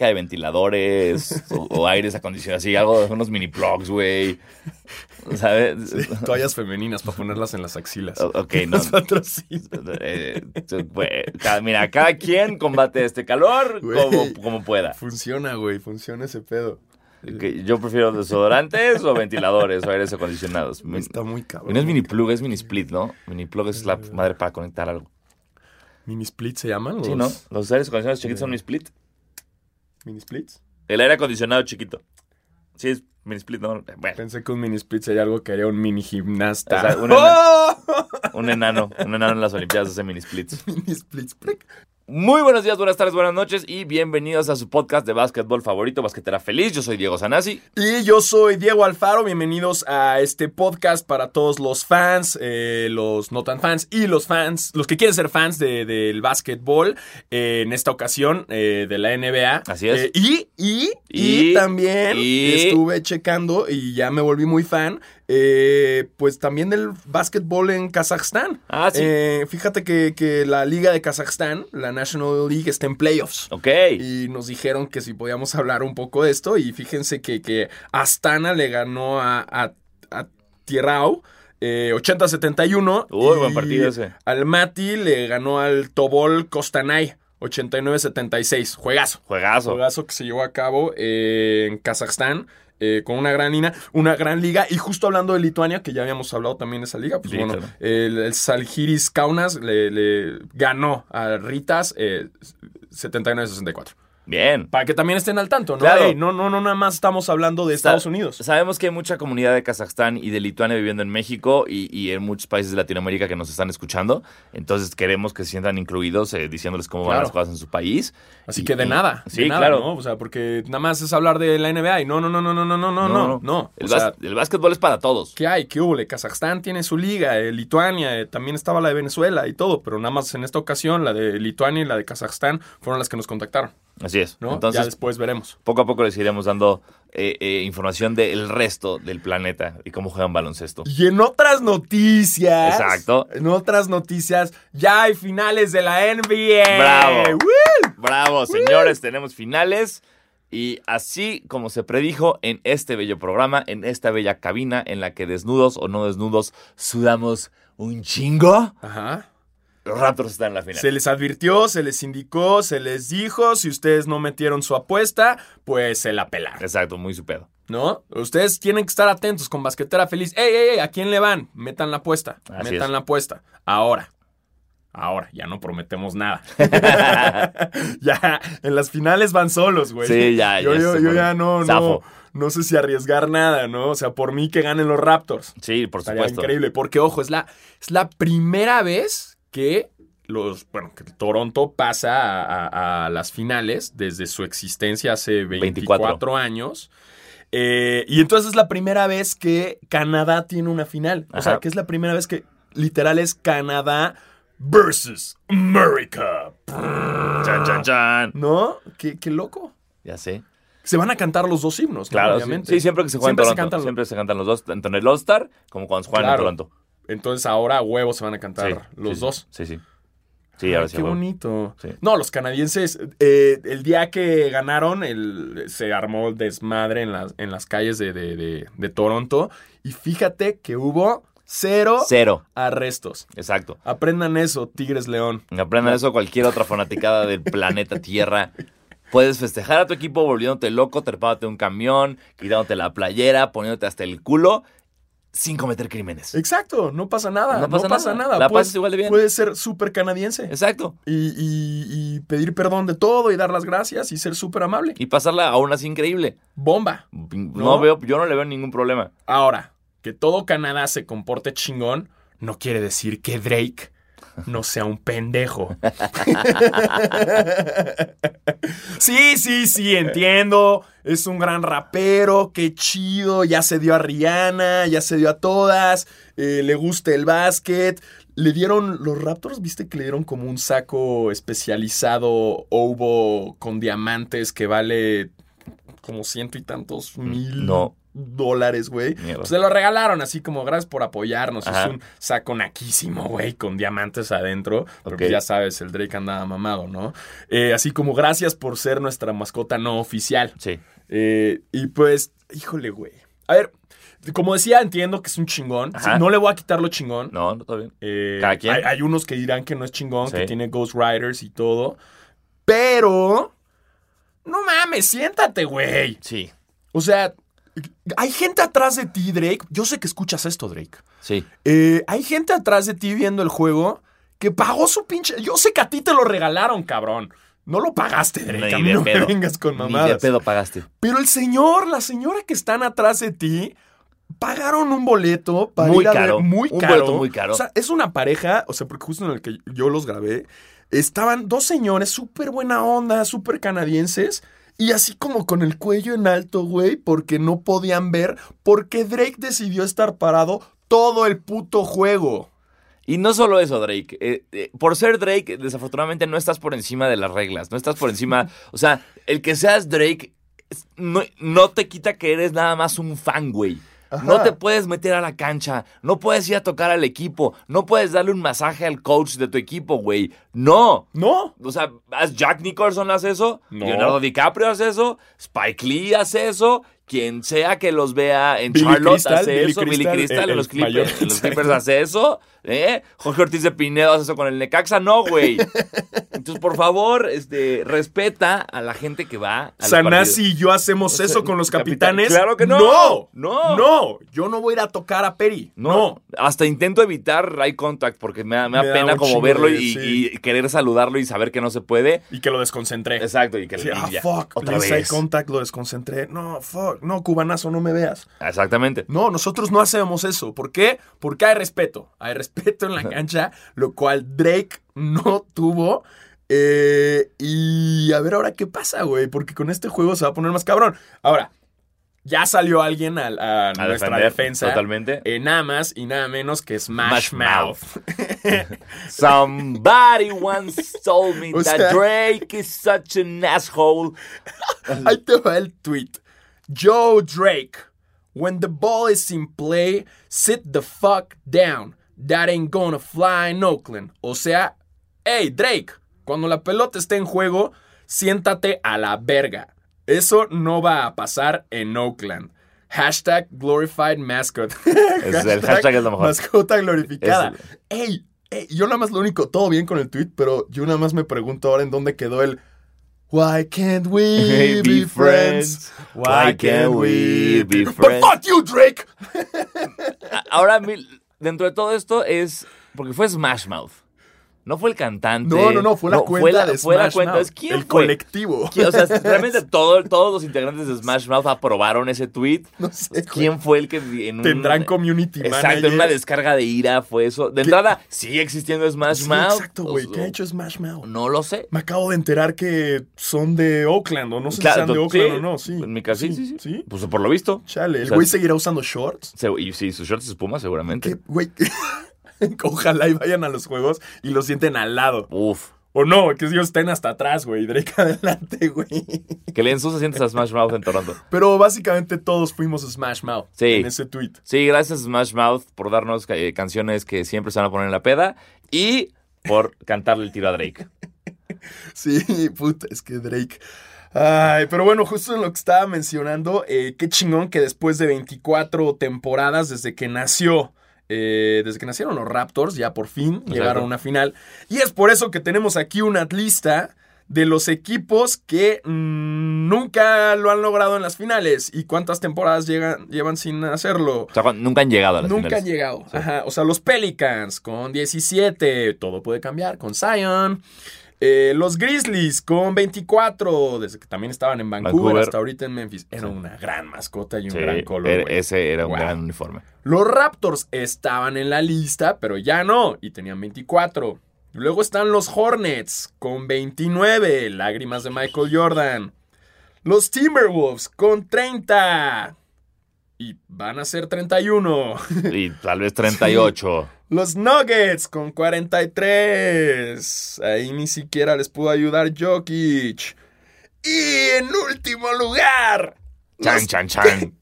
que de ventiladores o aires acondicionados, así, algo, unos mini plugs, güey. ¿Sabes? Sí, toallas femeninas para ponerlas en las axilas. Ok, no. Los patrocinios. Mira, cada quien combate este calor como pueda. Funciona, güey, funciona ese pedo. Okay, yo prefiero desodorantes o ventiladores o aires acondicionados. Está muy cabrón. No es mini plug, es mini split, ¿no? Mini plug es la madre para conectar algo. ¿Mini split se llaman? Sí, ¿no? Los aires acondicionados chiquitos son mini split. ¿Mini splits? El aire acondicionado chiquito. Sí, es mini split, ¿no? Bueno. Pensé que un mini split sería algo que haría un mini gimnasta. O sea, un enano en las Olimpiadas hace mini splits. Mini splits. Muy buenos días, buenas tardes, buenas noches y bienvenidos a su podcast de básquetbol favorito, Basquetera Feliz. Yo soy Diego Sanazzi. Y yo soy Diego Alfaro. Bienvenidos a este podcast para todos los fans, los no tan fans y los fans, los que quieren ser fans del básquetbol, en esta ocasión de la NBA. Así es. Y también estuve checando y ya me volví muy fan. Pues también del básquetbol en Kazajstán. Ah, sí. Fíjate que la liga de Kazajstán, la National League, está en playoffs. Ok. Y nos dijeron que si podíamos hablar un poco de esto. Y fíjense que Astana le ganó a Tirao 80-71. Uy, buen partido ese. Almaty le ganó al Tobol Kostanay 89-76. Juegazo. Juegazo que se llevó a cabo en Kazajstán. Con una gran liga. Y justo hablando de Lituania, que ya habíamos hablado también de esa liga, pues bueno, el Žalgiris Kaunas le ganó a Ritas 79-64. Bien. Para que también estén al tanto, ¿no? Claro. Hey, no, nada más estamos hablando de Estados Unidos. Sabemos que hay mucha comunidad de Kazajstán y de Lituania viviendo en México y en muchos países de Latinoamérica que nos están escuchando. Entonces queremos que se sientan incluidos, diciéndoles cómo van las cosas en su país. Así que de nada, claro. ¿No? O sea, porque nada más es hablar de la NBA y no. El básquetbol es para todos. ¿Qué hay? ¿Qué hubo? Kazajstán tiene su liga, Lituania, también estaba la de Venezuela y todo, pero nada más en esta ocasión la de Lituania y la de Kazajstán fueron las que nos contactaron. Así es, ¿no? Entonces, ya después veremos. Poco a poco les iremos dando información del resto del planeta y cómo juegan baloncesto. Y en otras noticias. Exacto. En otras noticias, ya hay finales de la NBA. ¡Bravo! ¡Woo! ¡Bravo, señores! ¡Woo! Tenemos finales. Y así como se predijo en este bello programa, en esta bella cabina en la que desnudos o no desnudos sudamos un chingo. Ajá. Los Raptors están en la final. Se les advirtió, se les indicó, se les dijo. Si ustedes no metieron su apuesta, pues se la pelaron. Exacto, muy su pedo. ¿No? Ustedes tienen que estar atentos con Basquetera Feliz. ¡Ey! ¿A quién le van? Metan la apuesta. Así es. La apuesta. Ahora, ya no prometemos nada. Ya, en las finales van solos, güey. Sí, ya. No sé si arriesgar nada, ¿no? O sea, por mí que ganen los Raptors. Sí, por supuesto. Estaría increíble, porque, ojo, es la primera vez que Toronto pasa a las finales desde su existencia hace 24 años. Y entonces es la primera vez que Canadá tiene una final. Ajá. O sea, que es la primera vez que literal es Canadá versus America. Chan, chan, chan. ¿No? Qué loco. Ya sé. Se van a cantar los dos himnos, claro, obviamente. Sí, siempre que se juegan en Toronto. Siempre se cantan los dos, tanto en el All-Star como cuando se juegan en Toronto. Entonces ahora a huevo se van a cantar los dos. Sí. Sí, ahora sí. Qué bonito. Sí. No, los canadienses, el día que ganaron, se armó el desmadre en las calles de Toronto. Y fíjate que hubo cero arrestos. Exacto. Aprendan eso, Tigres León. Aprendan eso cualquier otra fanaticada del planeta Tierra. Puedes festejar a tu equipo volviéndote loco, trepándote un camión, quitándote la playera, poniéndote hasta el culo. Sin cometer crímenes. Exacto, no pasa nada. La paz es igual de bien. Puedes ser súper canadiense. Exacto. Y pedir perdón de todo y dar las gracias y ser súper amable. Y pasarla aún así increíble. Bomba. Yo no le veo ningún problema. Ahora, que todo Canadá se comporte chingón no quiere decir que Drake no sea un pendejo. Sí, entiendo. Es un gran rapero, qué chido. Ya se dio a Rihanna, ya se dio a todas. Le gusta el básquet. Le dieron, los Raptors, viste que le dieron como un saco especializado obo con diamantes que vale como ciento y tantos mil. No, $100, güey. Pues se lo regalaron así como, gracias por apoyarnos. Ajá. Es un saco naquísimo, güey, con diamantes adentro. Okay. Porque ya sabes, el Drake andaba mamado, ¿no? Así como, gracias por ser nuestra mascota no oficial. Sí. Y pues, híjole, güey. A ver, como decía, entiendo que es un chingón. Ajá. No le voy a quitar lo chingón. No, no está bien. Cada quien. Hay unos que dirán que no es chingón, sí, que tiene Ghost Riders y todo. Pero... no mames, siéntate, güey. Sí. O sea... hay gente atrás de ti, Drake. Yo sé que escuchas esto, Drake. Sí. Hay gente atrás de ti viendo el juego que pagó su pinche... yo sé que a ti te lo regalaron, cabrón. No lo pagaste, Drake. Ni de no pedo. Me vengas con mamadas. Ni de pedo pagaste. Pero el señor, la señora que están atrás de ti... pagaron un boleto para muy ir a caro, ver... muy caro. Un boleto muy caro. O sea, es una pareja... o sea, porque justo en el que yo los grabé... estaban dos señores súper buena onda, súper canadienses... y así como con el cuello en alto, güey, porque no podían ver, porque Drake decidió estar parado todo el puto juego. Y no solo eso, Drake. Por ser Drake, desafortunadamente no estás por encima de las reglas, no estás por encima... o sea, el que seas Drake no te quita que eres nada más un fan, güey. Ajá. No te puedes meter a la cancha, no puedes ir a tocar al equipo, no puedes darle un masaje al coach de tu equipo, güey. ¡No! ¡No! O sea, Jack Nicholson hace eso, no. Leonardo DiCaprio hace eso, Spike Lee hace eso, quien sea que los vea en Billy Charlotte Crystal, hace Billy eso, Crystal, Billy Crystal en los Clippers hace eso, Jorge Ortiz de Pinedo hace eso con el Necaxa, no, güey. Entonces, por favor, respeta a la gente que va a Sanazzi y yo hacemos eso con los capitanes. ¡Claro que no! ¡No! Yo no voy a ir a tocar a Peri. No. Hasta intento evitar eye contact porque me da pena como verlo y querer saludarlo y saber que no se puede. Y que lo desconcentré. Exacto. Y que sí, fuck. Otra vez. Eye contact, lo desconcentré. No, fuck. No, cubanazo, no me veas. Exactamente. No, nosotros no hacemos eso. ¿Por qué? Porque hay respeto. Hay respeto en la cancha, lo cual Drake no tuvo. Y a ver ahora qué pasa, güey, porque con este juego se va a poner más cabrón. Ahora, ya salió alguien a nuestra defensa. Totalmente. Nada más y nada menos que Smash Mouth. Somebody once told me that Drake is such an asshole. Ahí te va el tweet. Yo, Drake, when the ball is in play, sit the fuck down. That ain't gonna fly in Oakland. O sea, hey, Drake, cuando la pelota esté en juego, siéntate a la verga. Eso no va a pasar en Oakland. Hashtag glorified mascot. El hashtag es lo mejor. Mascota glorificada. Hey, yo nada más lo único, todo bien con el tweet, pero yo nada más me pregunto ahora en dónde quedó el Why can't we be friends? Why can't we be friends? But fuck you, Drake. Ahora, dentro de todo esto es... porque fue Smash Mouth. No fue el cantante. No, fue la cuenta de Smash Mouth. ¿Quién el fue? Colectivo. ¿Quién? O sea, realmente todos los integrantes de Smash Mouth aprobaron ese tweet. No sé, ¿quién fue el que... tendrán community manager. Exacto, en una descarga de ira fue eso. De entrada, sigue existiendo Smash Mouth. Exacto, güey. ¿Qué ha hecho Smash Mouth? No lo sé. Me acabo de enterar que son de Oakland, o no sé si sean de Oakland o no. Sí. En mi caso, sí. Pues por lo visto. Chale, el güey seguirá usando shorts. Y sí, sus shorts es espuma seguramente. Güey... ojalá y vayan a los juegos y lo sienten al lado. Uf. O no, que ellos estén hasta atrás, güey. Drake adelante, güey. Que le sientes a Smash Mouth en Toronto. Pero básicamente todos fuimos a Smash Mouth en ese tweet. Sí, gracias Smash Mouth por darnos canciones que siempre se van a poner en la peda y por cantarle el tiro a Drake. Sí, puta, es que Drake... ay, pero bueno, justo en lo que estaba mencionando, qué chingón que después de 24 temporadas desde que nacieron los Raptors, ya por fin llegaron a una final. Y es por eso que tenemos aquí una lista de los equipos que nunca lo han logrado en las finales. ¿Y cuántas temporadas llevan sin hacerlo? O sea, nunca han llegado a las finales. Nunca han llegado. Sí. Ajá. O sea, los Pelicans con 17. Todo puede cambiar con Zion. Los Grizzlies con 24, desde que también estaban en Vancouver hasta ahorita en Memphis. Era una gran mascota y un gran color. Ese era un gran uniforme. Los Raptors estaban en la lista, pero ya no, y tenían 24. Luego están los Hornets con 29, lágrimas de Michael Jordan. Los Timberwolves con 30. Y van a ser 31. Y tal vez 38. Sí. Los Nuggets con 43. Ahí ni siquiera les pudo ayudar Jokic. Y en último lugar... chan, chan, chan.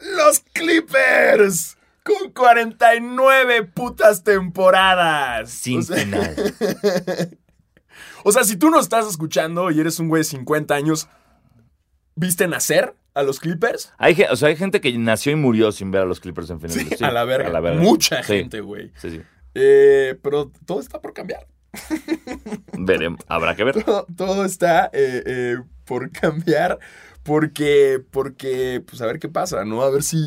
Los Clippers, con 49 putas temporadas. Sin penal. O sea, si tú nos estás escuchando y eres un güey de 50 años, ¿viste nacer a los Clippers? Hay gente que nació y murió sin ver a los Clippers en finales. Sí, a la verga. Mucha gente, güey. Sí, sí. Pero todo está por cambiar. Veremos. Habrá que ver. Todo está por cambiar porque, pues a ver qué pasa, ¿no? A ver si...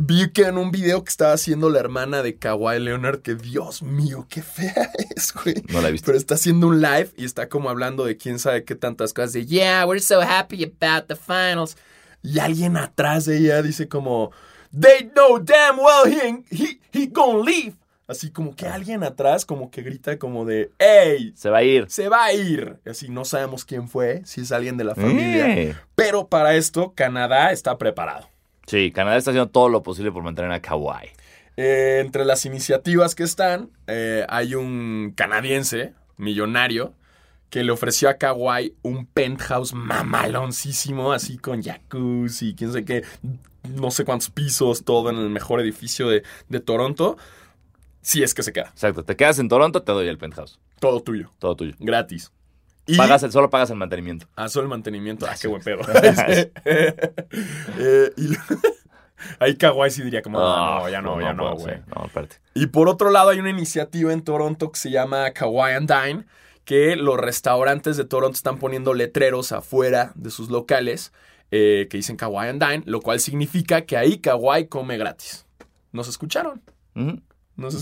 Vi que en un video que estaba haciendo la hermana de Kawhi Leonard, que Dios mío, qué fea es, güey. No la he visto. Pero está haciendo un live y está como hablando de quién sabe qué tantas cosas. De, yeah, we're so happy about the finals. Y alguien atrás de ella dice como, they know damn well he gonna leave. Así como que alguien atrás como que grita como de, hey. Se va a ir. Y así no sabemos quién fue, si es alguien de la familia. Pero para esto, Canadá está preparado. Sí, Canadá está haciendo todo lo posible por mantener a Kawhi. Entre las iniciativas que están, hay un canadiense millonario que le ofreció a Kawhi un penthouse mamaloncísimo, así con jacuzzi, quién sé qué, no sé cuántos pisos, todo en el mejor edificio de Toronto. Si es que se queda. Exacto, te quedas en Toronto, te doy el penthouse. Todo tuyo. Gratis. Y solo pagas el mantenimiento. Ah, solo el mantenimiento. Ah, qué buen pedo. Ahí Kawhi sí diría como, no, ya no, güey. No, espérate. Y por otro lado hay una iniciativa en Toronto que se llama Kawhi and Dine, que los restaurantes de Toronto están poniendo letreros afuera de sus locales que dicen Kawhi and Dine, lo cual significa que ahí Kawhi come gratis. ¿Nos escucharon? Uh-huh.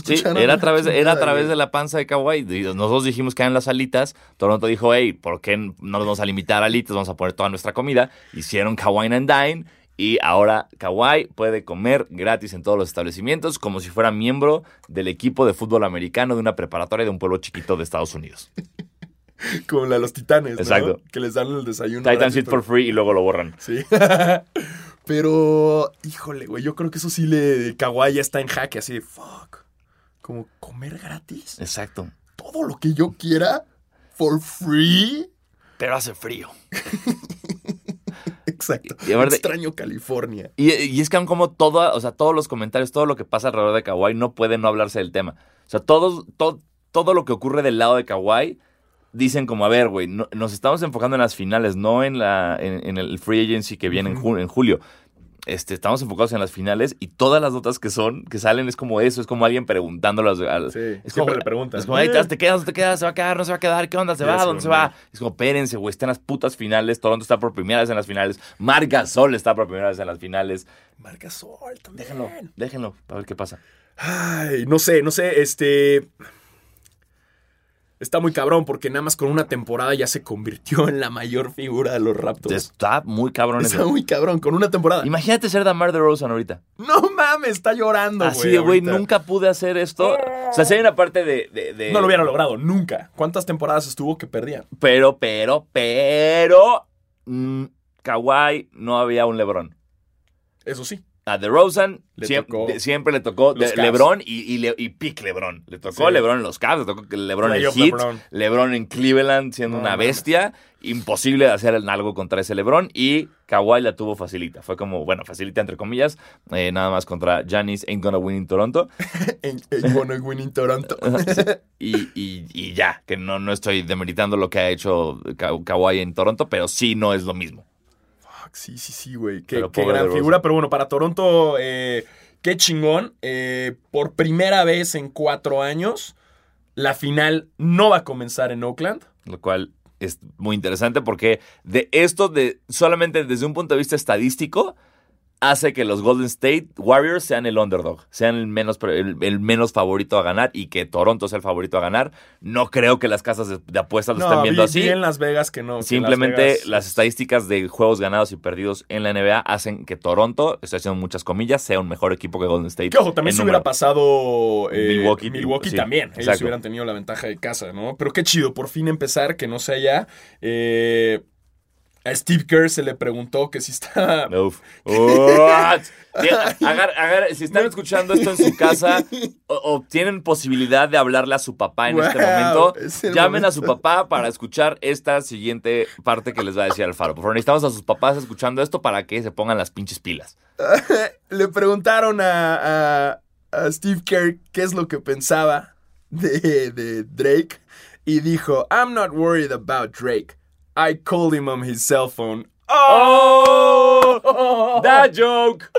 Sí, era a través de la panza de Kawhi. Nosotros dijimos que eran las alitas. Toronto dijo, hey, ¿por qué no nos vamos a limitar a alitas? Vamos a poner toda nuestra comida. Hicieron Kawhi and Dine y ahora Kawhi puede comer gratis en todos los establecimientos como si fuera miembro del equipo de fútbol americano de una preparatoria de un pueblo chiquito de Estados Unidos. Como la de los Titanes, exacto, ¿no? Que les dan el desayuno. Titans eat for free y luego lo borran. Sí. Pero, híjole, güey, yo creo que eso sí Kawhi ya está en jaque, así de fuck. Como comer gratis. Exacto. Todo lo que yo quiera, for free. Pero hace frío. Exacto. Y aparte, extraño California. Y es que como todos los comentarios, todo lo que pasa alrededor de Kawhi no puede no hablarse del tema. O sea, todo lo que ocurre del lado de Kawhi... Dicen como, a ver, güey, no, nos estamos enfocando en las finales, no en el free agency que viene en julio. Estamos enfocados en las finales y todas las notas que salen es como eso, es como alguien preguntándolas. Sí, es como le preguntan. Es como, ahí te quedas, se va a quedar, no se va a quedar, ¿qué onda? ¿Se va? ¿Dónde se va? Es como, espérense, güey, está en las putas finales. Toronto está por primera vez en las finales. Marc Gasol está por primera vez en las finales. Marc Gasol también. Déjenlo, a ver qué pasa. Ay, no sé, Está muy cabrón porque nada más con una temporada ya se convirtió en la mayor figura de los Raptors. Está muy cabrón. Está muy cabrón con una temporada. Imagínate ser Damar DeRozan ahorita. No mames, está llorando, güey. Así de, güey, nunca pude hacer esto. O sea, si hay una parte de... No lo hubiera logrado, nunca. ¿Cuántas temporadas estuvo que perdían? Pero... Kawhi no había un LeBron. Eso sí. A DeRozan siempre le tocó LeBron y pick LeBron. Le tocó LeBron en los Cavs, le tocó LeBron en Heat, LeBron en Cleveland siendo una bestia. Imposible de hacer algo contra ese LeBron. Y Kawhi la tuvo facilita. Fue como, bueno, facilita entre comillas. Nada más contra Giannis, ain't gonna win in Toronto. Ain't gonna win in Toronto. y ya, que no estoy demeritando lo que ha hecho Kawhi en Toronto, pero sí no es lo mismo. Sí, güey. Qué gran figura. Pero bueno, para Toronto, qué chingón. Por primera vez en 4 años, la final no va a comenzar en Oakland. Lo cual es muy interesante porque de esto, solamente desde un punto de vista estadístico, hace que los Golden State Warriors sean el underdog, sean el menos favorito a ganar y que Toronto sea el favorito a ganar. No creo que las casas de apuestas lo estén viendo así. En Las Vegas que no. Simplemente las estadísticas de juegos ganados y perdidos en la NBA hacen que Toronto, estoy haciendo muchas comillas, sea un mejor equipo que Golden State. Que ojo, también se hubiera pasado Milwaukee sí, también. Ellos exacto. Hubieran tenido la ventaja de casa, ¿no? Pero qué chido, por fin empezar, que no sea ya... A Steve Kerr se le preguntó que si está... Uf. Si están escuchando esto en su casa o tienen posibilidad de hablarle a su papá en este momento, llamen a su papá para escuchar esta siguiente parte que les va a decir Alfaro. Por favor, necesitamos a sus papás escuchando esto para que se pongan las pinches pilas. Le preguntaron a Steve Kerr qué es lo que pensaba de Drake y dijo, I'm not worried about Drake. I called him on his cell phone. Oh, that joke.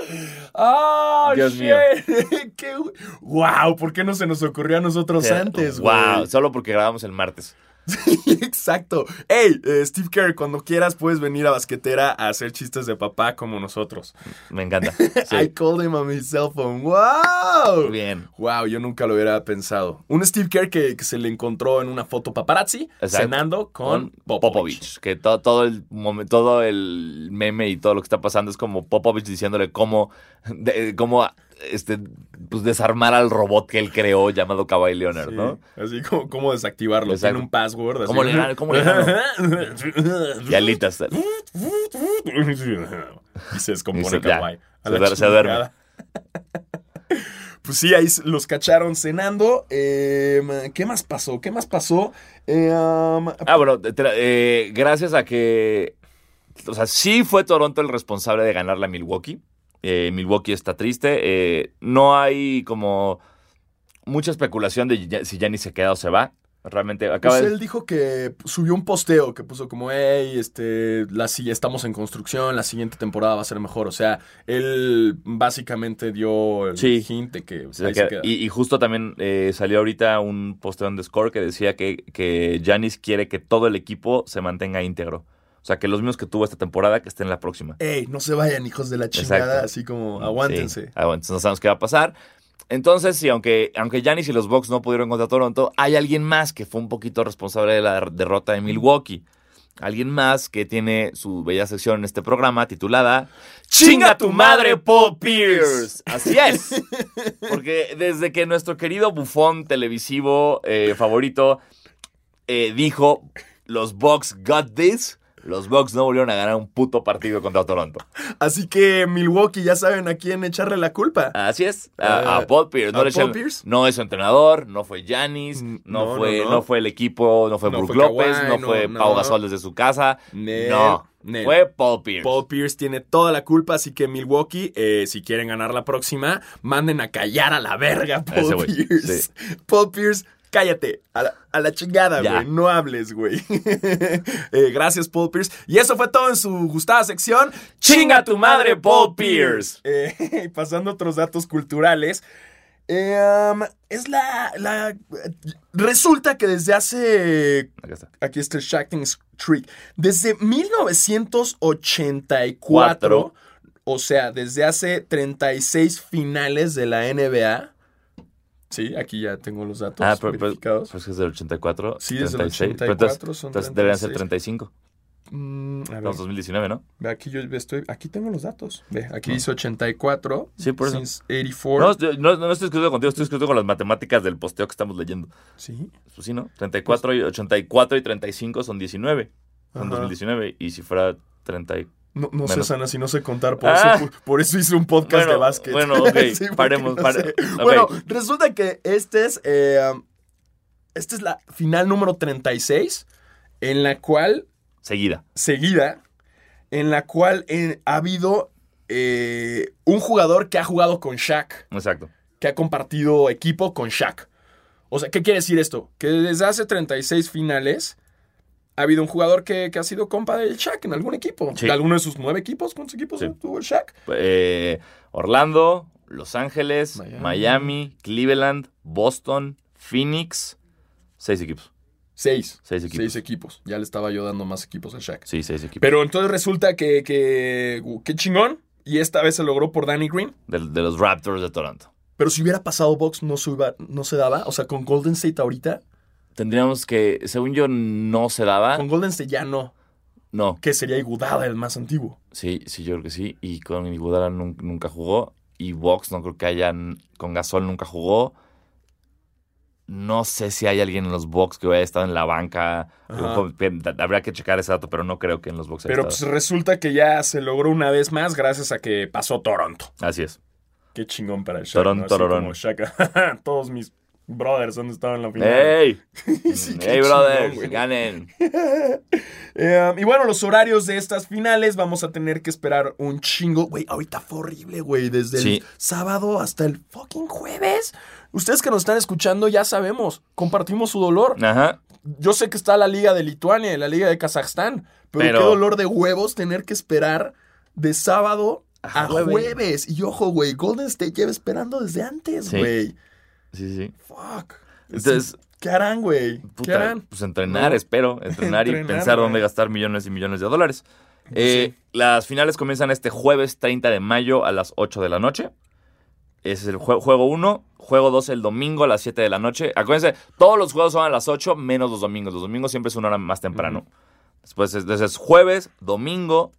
Oh, Dios shit. Mío. Wow, ¿por qué no se nos ocurrió a nosotros antes, güey? Wow, solo porque grabamos el martes. Sí, exacto. Hey, Steve Kerr, cuando quieras puedes venir a Basquetera a hacer chistes de papá como nosotros. Me encanta. Sí. I called him on his cell phone. Wow. Bien. Wow, yo nunca lo hubiera pensado. Un Steve Kerr que se le encontró en una foto paparazzi, exacto, cenando con Popovich. Que todo el meme y todo lo que está pasando es como Popovich diciéndole cómo pues desarmar al robot que él creó llamado Kawhi Leonard, sí, ¿no? Así como cómo desactivarlo. Exacto. Tiene un password. Así. ¿Cómo le gano? Y alitas. Y se descompone Kawhi. Se duerme. Pues sí, ahí los cacharon cenando. ¿Qué más pasó? Gracias a que... O sea, sí fue Toronto el responsable de ganarle a Milwaukee. Milwaukee está triste. No hay como mucha especulación de si Giannis se queda o se va. Realmente acaba pues él dijo que subió un posteo que puso como, hey, estamos en construcción, la siguiente temporada va a ser mejor. O sea, él básicamente dio el hint de que se queda. Y justo también salió ahorita un posteo en The Score que decía que Giannis quiere que todo el equipo se mantenga íntegro. O sea, que los mismos que tuvo esta temporada, que estén en la próxima. ¡Ey! No se vayan, hijos de la chingada. Exacto. Así como, aguántense. Sí, aguántense. No sabemos qué va a pasar. Entonces, sí, aunque Giannis y los Bucks no pudieron contra Toronto, hay alguien más que fue un poquito responsable de la derrota de Milwaukee. Alguien más que tiene su bella sección en este programa titulada ¡Chinga tu madre, Paul Pierce! Así es. Porque desde que nuestro querido bufón televisivo favorito dijo, los Bucks got this... Los Bucks no volvieron a ganar un puto partido contra Toronto. Así que Milwaukee ya saben a quién echarle la culpa. Así es, a Paul Pierce. ¿A Paul Pierce? No es su entrenador, no fue Giannis, no fue el equipo, no fue Brook López, no fue Pau Gasol desde su casa. No. Fue Paul Pierce. Paul Pierce tiene toda la culpa, así que Milwaukee, si quieren ganar la próxima, manden a callar a la verga a Paul Pierce. Sí. Paul Pierce... Cállate, a la chingada, güey. No hables, güey. Gracias, Paul Pierce. Y eso fue todo en su gustada sección. ¡Chinga tu madre, Paul Pierce! Pasando a otros datos culturales. Resulta que desde hace... Aquí está el Shacking Streak. Desde 1984, o sea, desde hace 36 finales de la NBA... Sí, aquí ya tengo los datos verificados. Pues es del 84. Sí, es del 84. Entonces deberían ser 35. Estamos 2019, ¿no? Aquí yo estoy... Aquí tengo los datos. Ve, aquí dice 84. Sí, por eso. 84. No estoy discutiendo contigo, estoy discutiendo con las matemáticas del posteo que estamos leyendo. Sí. Pues sí, ¿no? 84 y 35 son 19. Son 2019. Y si fuera 34... No sé, Sana, si no sé contar, por eso hice un podcast de básquet. Bueno, ok, sí, paremos. Okay. Bueno, resulta que esta es la final número 36, en la cual... Seguida, en la cual ha habido un jugador que ha jugado con Shaq. Exacto. Que ha compartido equipo con Shaq. O sea, ¿qué quiere decir esto? Que desde hace 36 finales... Ha habido un jugador que ha sido compa del Shaq en algún equipo. Sí. De alguno de sus 9 equipos. ¿Cuántos equipos tuvo el Shaq? Orlando, Los Ángeles, Miami, Cleveland, Boston, Phoenix. 6 equipos. 6 equipos. Ya le estaba yo dando más equipos al Shaq. Sí, 6 equipos. Pero entonces resulta que chingón. Y esta vez se logró por Danny Green. De los Raptors de Toronto. Pero si hubiera pasado Bucks no se daba. O sea, con Golden State ahorita... Tendríamos que, según yo, no se daba. Con Golden State ya no. No. Que sería Iguodala el más antiguo. Sí, yo creo que sí. Y con Iguodala nunca jugó. Y Box no creo que hayan... Con Gasol nunca jugó. No sé si hay alguien en los Bucks que haya estado en la banca. Ajá. Habría que checar ese dato, pero no creo que en los Bucks haya estado. Pero pues resulta que ya se logró una vez más gracias a que pasó Toronto. Así es. Qué chingón para el Shaq. Toronto. Todos mis brothers han estado en la final. ¡Ey! Sí, ¡ey, brothers! Chingón, ¡ganen! Y bueno, los horarios de estas finales vamos a tener que esperar un chingo. Güey, ahorita fue horrible, güey. Desde el sábado hasta el fucking jueves. Ustedes que nos están escuchando ya sabemos, compartimos su dolor. Ajá. Yo sé que está la liga de Lituania y la liga de Kazajstán, pero qué dolor de huevos tener que esperar de sábado a jueves. Y ojo, güey, Golden State lleva esperando desde antes, güey. Sí. Fuck. Entonces, ¿qué harán, güey? ¿Qué harán? Pues entrenar, espero. Entrenar y pensar dónde gastar millones y millones de dólares. Las finales comienzan este jueves 30 de mayo a las 8 de la noche. Ese es el juego 1, juego 2 el domingo a las 7 de la noche. Acuérdense, todos los juegos son a las 8 menos los domingos. Los domingos siempre es una hora más temprano. Después es jueves, domingo,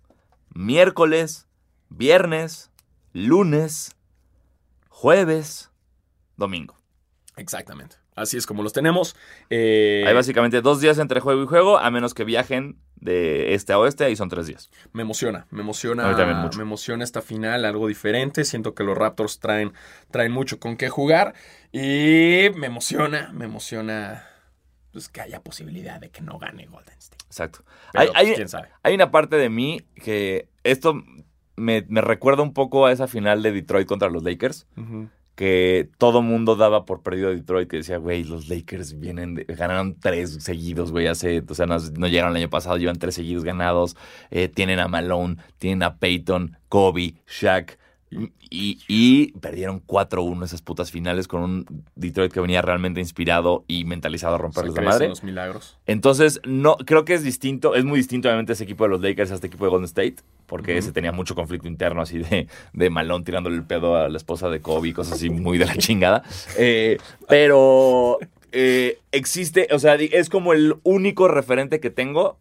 miércoles, viernes, lunes, jueves, domingo. Exactamente. Así es como los tenemos. Hay básicamente 2 días entre juego y juego, a menos que viajen de este a oeste, ahí son 3 días. Me emociona. A mí también mucho. Me emociona esta final, algo diferente. Siento que los Raptors traen mucho con qué jugar. Y me emociona pues, que haya posibilidad de que no gane Golden State. Exacto. Pero, pues, quién sabe. Hay una parte de mí que esto me recuerda un poco a esa final de Detroit contra los Lakers. Uh-huh. Que todo mundo daba por perdido a Detroit, que decía, güey, los Lakers ganaron 3 seguidos, güey, no llegaron el año pasado, llevan 3 seguidos ganados, tienen a Malone, tienen a Peyton, Kobe, Shaq, y perdieron 4-1 esas putas finales con un Detroit que venía realmente inspirado y mentalizado a romperles la madre. Los milagros. Entonces, no, creo que es distinto, es muy distinto obviamente ese equipo de los Lakers a este equipo de Golden State. Porque ese tenía mucho conflicto interno así de Malón tirándole el pedo a la esposa de Kobe, cosas así muy de la chingada. Pero existe, o sea, es como el único referente que tengo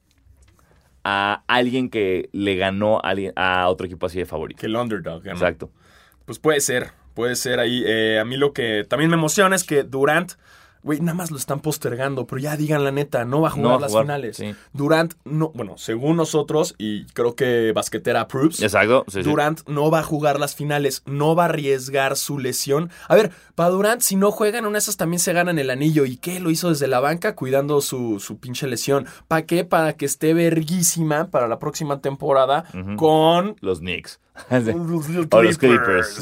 a alguien que le ganó a otro equipo así de favorito. Que el underdog ganó. Exacto. Pues puede ser ahí. A mí lo que también me emociona es que Durant... Güey, nada más lo están postergando, pero ya digan la neta, no va a jugar las finales. Sí. Durant, no, bueno, según nosotros, y creo que Basquetera approves. Exacto. Sí, Durant no va a jugar las finales, no va a arriesgar su lesión. A ver, para Durant, si no juegan, una de esas también se ganan el anillo. ¿Y qué? Lo hizo desde la banca cuidando su pinche lesión. ¿Para qué? Para que esté verguísima para la próxima temporada con... Los Knicks. O los Clippers.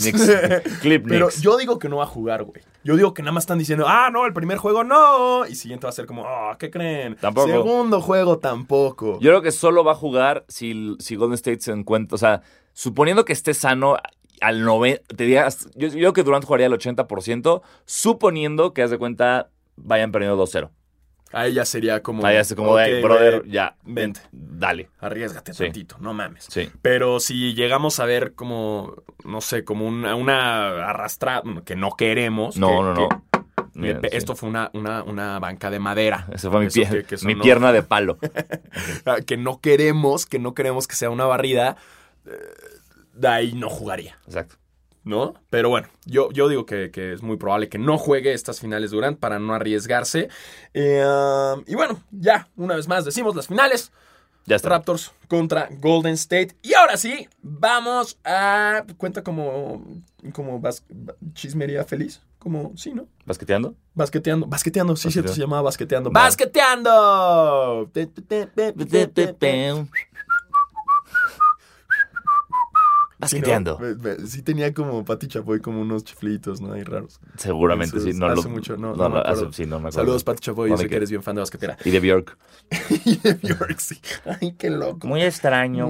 Clip Knicks. Pero yo digo que no va a jugar, güey. Yo digo que nada más están diciendo, no, el primer juego no. Y siguiente va a ser como, ¿qué creen? Tampoco. Segundo juego tampoco. Yo creo que solo va a jugar si Golden State se encuentra. O sea, suponiendo que esté sano al 90%. Yo creo que Durant jugaría al 80%, suponiendo que, haz de cuenta, vayan perdiendo 2-0. Ahí ya sería como... Ahí ya sería como, okay, brother, ya, vente. Dale. Arriésgate tantito, no mames. Sí. Pero si llegamos a ver como, no sé, como una arrastrada que no queremos... No. Mira, esto fue una banca de madera. Esa fue mi pierna de palo. que no queremos que sea una barrida, de ahí no jugaría. Exacto. ¿No? Pero bueno, yo digo que es muy probable que no juegue estas finales Durant para no arriesgarse. Y bueno, ya, una vez más decimos las finales. Ya está. Raptors contra Golden State. Y ahora sí, vamos a... Cuenta como chismería feliz. Como, sí, ¿no? Basqueteando, sí, cierto, se llamaba Basqueteando. ¡Basqueteando! Basqueteando. Sí tenía como Pati Chapoy, como unos chiflitos, ¿no? Ahí raros. Seguramente sí. No me acuerdo. Saludos, Pati Chapoy. Yo sé que eres bien fan de Basquetera. Y de Bjork. Sí. Ay, qué loco. Muy extraño.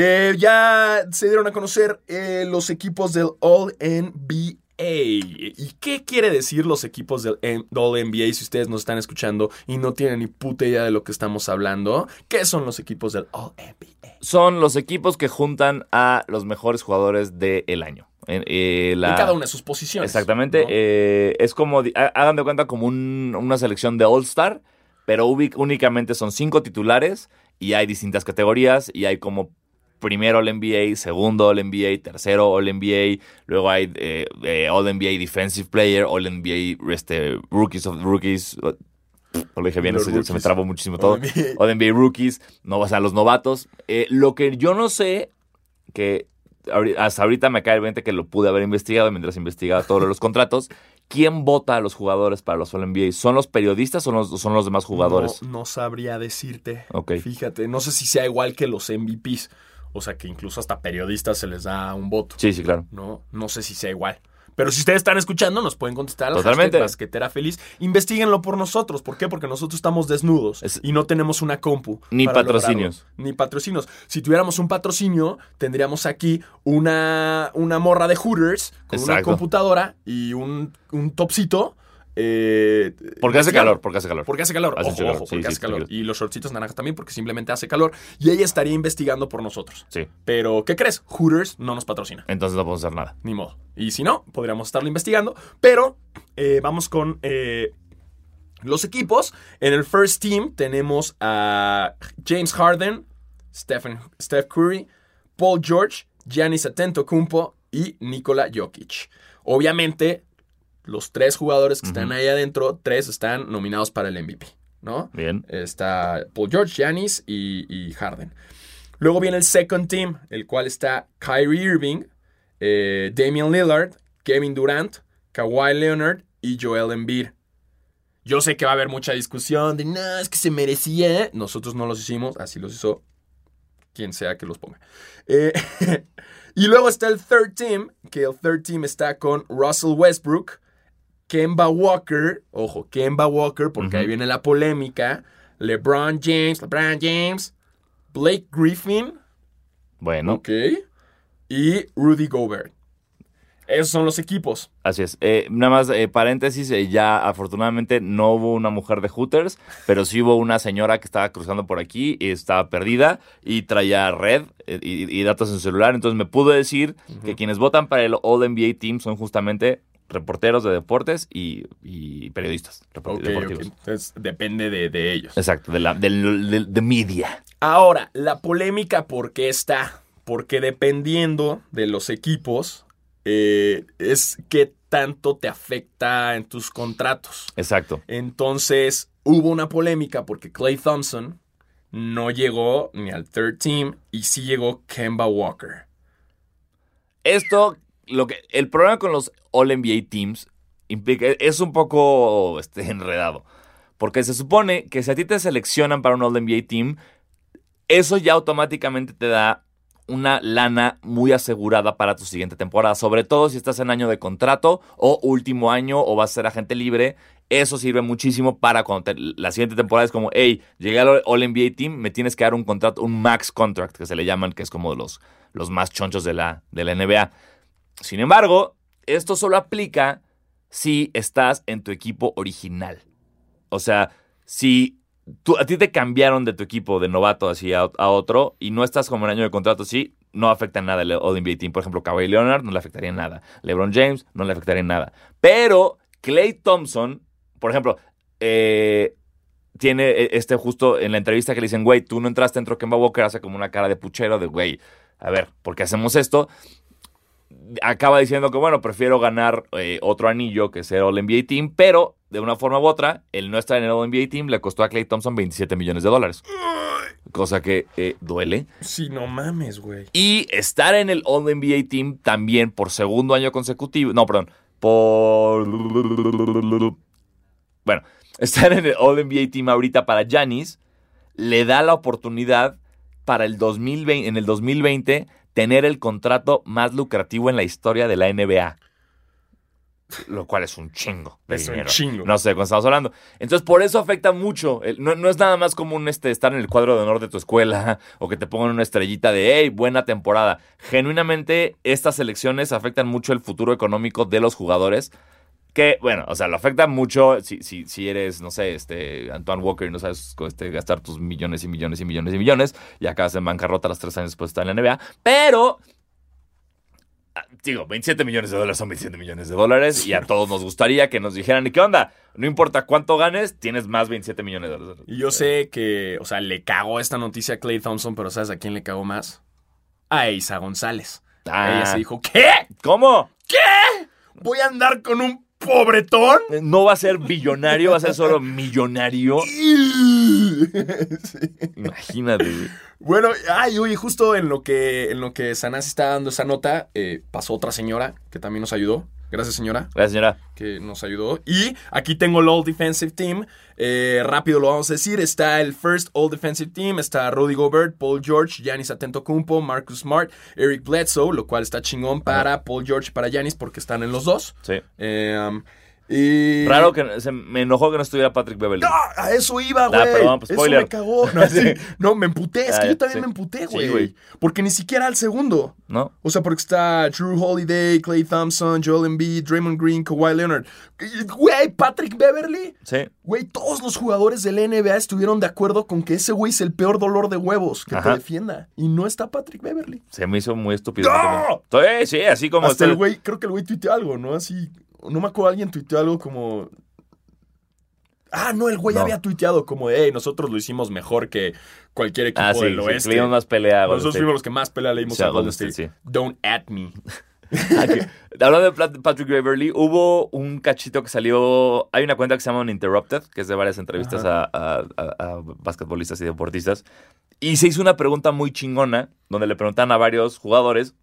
Ya se dieron a conocer los equipos del All-NBA. ¿Y qué quiere decir los equipos del All-NBA? Si ustedes nos están escuchando y no tienen ni puta idea de lo que estamos hablando, ¿qué son los equipos del All-NBA? Son los equipos que juntan a los mejores jugadores del año. En cada una de sus posiciones. Exactamente. ¿No? Es como, hagan de cuenta, como una selección de All-Star, pero únicamente son 5 titulares y hay distintas categorías y hay como primero All-NBA, segundo All-NBA, tercero All-NBA, luego hay All-NBA Defensive Player, All-NBA Rookies of Rookies, no lo dije bien, se me trabó muchísimo todo, All-NBA Rookies, no, o sea, los novatos. Lo que yo no sé, que hasta ahorita me cae el 20 que lo pude haber investigado mientras investigaba todos los contratos. ¿Quién vota a los jugadores para los All-NBA? ¿Son los periodistas o son los demás jugadores? No sabría decirte. Okay. Fíjate, no sé si sea igual que los MVPs. O sea, que incluso hasta periodistas se les da un voto. Sí, sí, claro. No sé si sea igual. Pero si ustedes están escuchando, nos pueden contestar a la hashtag Basquetera Feliz. Investíguenlo por nosotros. ¿Por qué? Porque nosotros estamos desnudos y no tenemos una compu. Ni patrocinios. Ni patrocinios. Si tuviéramos un patrocinio, tendríamos aquí una morra de Hooters con una computadora y un topsito. Porque hace calor. Hace calor. Y los shortcitos naranjas también, porque simplemente hace calor. Y ella estaría investigando por nosotros. Sí. Pero, ¿qué crees? Hooters no nos patrocina. Entonces no podemos hacer nada. Ni modo. Y si no, podríamos estarlo investigando. Pero vamos con los equipos. En el first team tenemos a James Harden, Steph Curry, Paul George, Giannis Antetokounmpo y Nikola Jokic. Obviamente, los tres jugadores que están ahí adentro, tres están nominados para el MVP, ¿no? Bien. Está Paul George, Giannis y Harden. Luego viene el second team, el cual está Kyrie Irving, Damian Lillard, Kevin Durant, Kawhi Leonard y Joel Embiid. Yo sé que va a haber mucha discusión de, no, es que se merecía. Nosotros no los hicimos, así los hizo quien sea que los ponga. Y luego está el third team, que el third team está con Russell Westbrook, Kemba Walker, ojo, porque ahí viene la polémica, LeBron James, Blake Griffin, bueno, okay, y Rudy Gobert. Esos son los equipos. Así es. Nada más, paréntesis, ya afortunadamente no hubo una mujer de Hooters, pero sí hubo una señora que estaba cruzando por aquí y estaba perdida y traía red y datos en su celular. Entonces me pudo decir que quienes votan para el All-NBA Team son justamente reporteros de deportes y periodistas deportivos. Okay. Entonces depende de ellos. Exacto, de media. Ahora, la polémica, ¿por qué está? Porque dependiendo de los equipos, es qué tanto te afecta en tus contratos. Exacto. Entonces, hubo una polémica porque Klay Thompson no llegó ni al third team y sí llegó Kemba Walker. El problema con los All-NBA teams implica, es un poco enredado. Porque se supone que si a ti te seleccionan para un All-NBA team, eso ya automáticamente te da una lana muy asegurada para tu siguiente temporada, sobre todo si estás en año de contrato o último año o vas a ser agente libre. Eso sirve muchísimo para cuando la siguiente temporada es como, hey, llegué al All-NBA Team, me tienes que dar un contrato, un max contract, que se le llaman, que es como los más chonchos de la NBA. Sin embargo, esto solo aplica si estás en tu equipo original. O sea, si a ti te cambiaron de tu equipo de novato así a otro y no estás como en año de contrato, sí, no afecta en nada el All-NBA Team. Por ejemplo, Kawhi Leonard no le afectaría en nada. LeBron James no le afectaría en nada. Pero Klay Thompson, por ejemplo, tiene justo en la entrevista que le dicen, güey, tú no entraste, entró Kemba Walker, hace como una cara de puchero de, güey, a ver, ¿por qué hacemos esto? Acaba diciendo que, bueno, prefiero ganar otro anillo que ser All-NBA Team, pero de una forma u otra, el no estar en el All-NBA Team le costó a Klay Thompson $27 millones. Cosa que duele. Sí, no mames, güey. Y estar en el All-NBA Team también por segundo año consecutivo. No, perdón. Bueno, estar en el All-NBA Team ahorita para Giannis le da la oportunidad para el 2020, en el 2020 tener el contrato más lucrativo en la historia de la NBA. Lo cual es un chingo de dinero. Es un chingo. No sé de cuándo estamos hablando. Entonces, por eso afecta mucho. No es nada más común estar en el cuadro de honor de tu escuela o que te pongan una estrellita de, hey, buena temporada. Genuinamente, estas selecciones afectan mucho el futuro económico de los jugadores. Que, bueno, o sea, lo afecta mucho si eres, no sé, Antoine Walker y no sabes gastar tus millones y millones y millones y millones y acabas en bancarrota a los 3 años después de estar en la NBA. Pero digo, $27 millones son $27 millones y a todos nos gustaría que nos dijeran, ¿y qué onda? No importa cuánto ganes, tienes más $27 millones. Y yo sé que, o sea, le cagó esta noticia a Klay Thompson, pero ¿sabes a quién le cagó más? a Eiza González. Ella se dijo, ¿qué? ¿Cómo? ¿Qué? ¿Voy a andar con un pobretón? No va a ser billonario, va a ser solo millonario. Sí. Imagínate, güey. Bueno, ay, oye, justo en lo que Sanazzi está dando esa nota, pasó otra señora que también nos ayudó. Gracias, señora. Gracias, señora. Que nos ayudó. Y aquí tengo el All Defensive Team. Rápido lo vamos a decir. Está el First All Defensive Team. Está Rudy Gobert, Paul George, Giannis Antetokounmpo, Marcus Smart, Eric Bledsoe, lo cual está chingón para Paul George y para Giannis porque están en los dos. Sí. Y... Raro que me enojó que no estuviera Patrick Beverly. ¡No! A eso iba, güey. Perdón, pues, spoiler. Eso me cagó. No, sí. No, me emputé. Es que yo también me emputé, güey. Sí, porque ni siquiera al segundo. No. O sea, porque está Drew Holiday, Klay Thompson, Joel Embiid, Draymond Green, Kawhi Leonard. Güey, Patrick Beverly. Sí. Güey, todos los jugadores del NBA estuvieron de acuerdo con que ese güey es el peor dolor de huevos que te defienda. Y no está Patrick Beverly. Se me hizo muy estúpido. ¡No! Sí, así como... Hasta el güey, creo que el güey tuiteó algo, ¿no? Así... No me acuerdo, alguien tuiteó algo como... Ah, no, el güey había tuiteado como... nosotros lo hicimos mejor que cualquier equipo del oeste. Tuvimos más pelea. Nosotros fuimos los que más pelea le dimos a Golden State. Sí. Don't at me. Hablando de Patrick Beverly, hubo un cachito que salió... Hay una cuenta que se llama Uninterrupted, que es de varias entrevistas a basquetbolistas y deportistas. Y se hizo una pregunta muy chingona, donde le preguntan a varios jugadores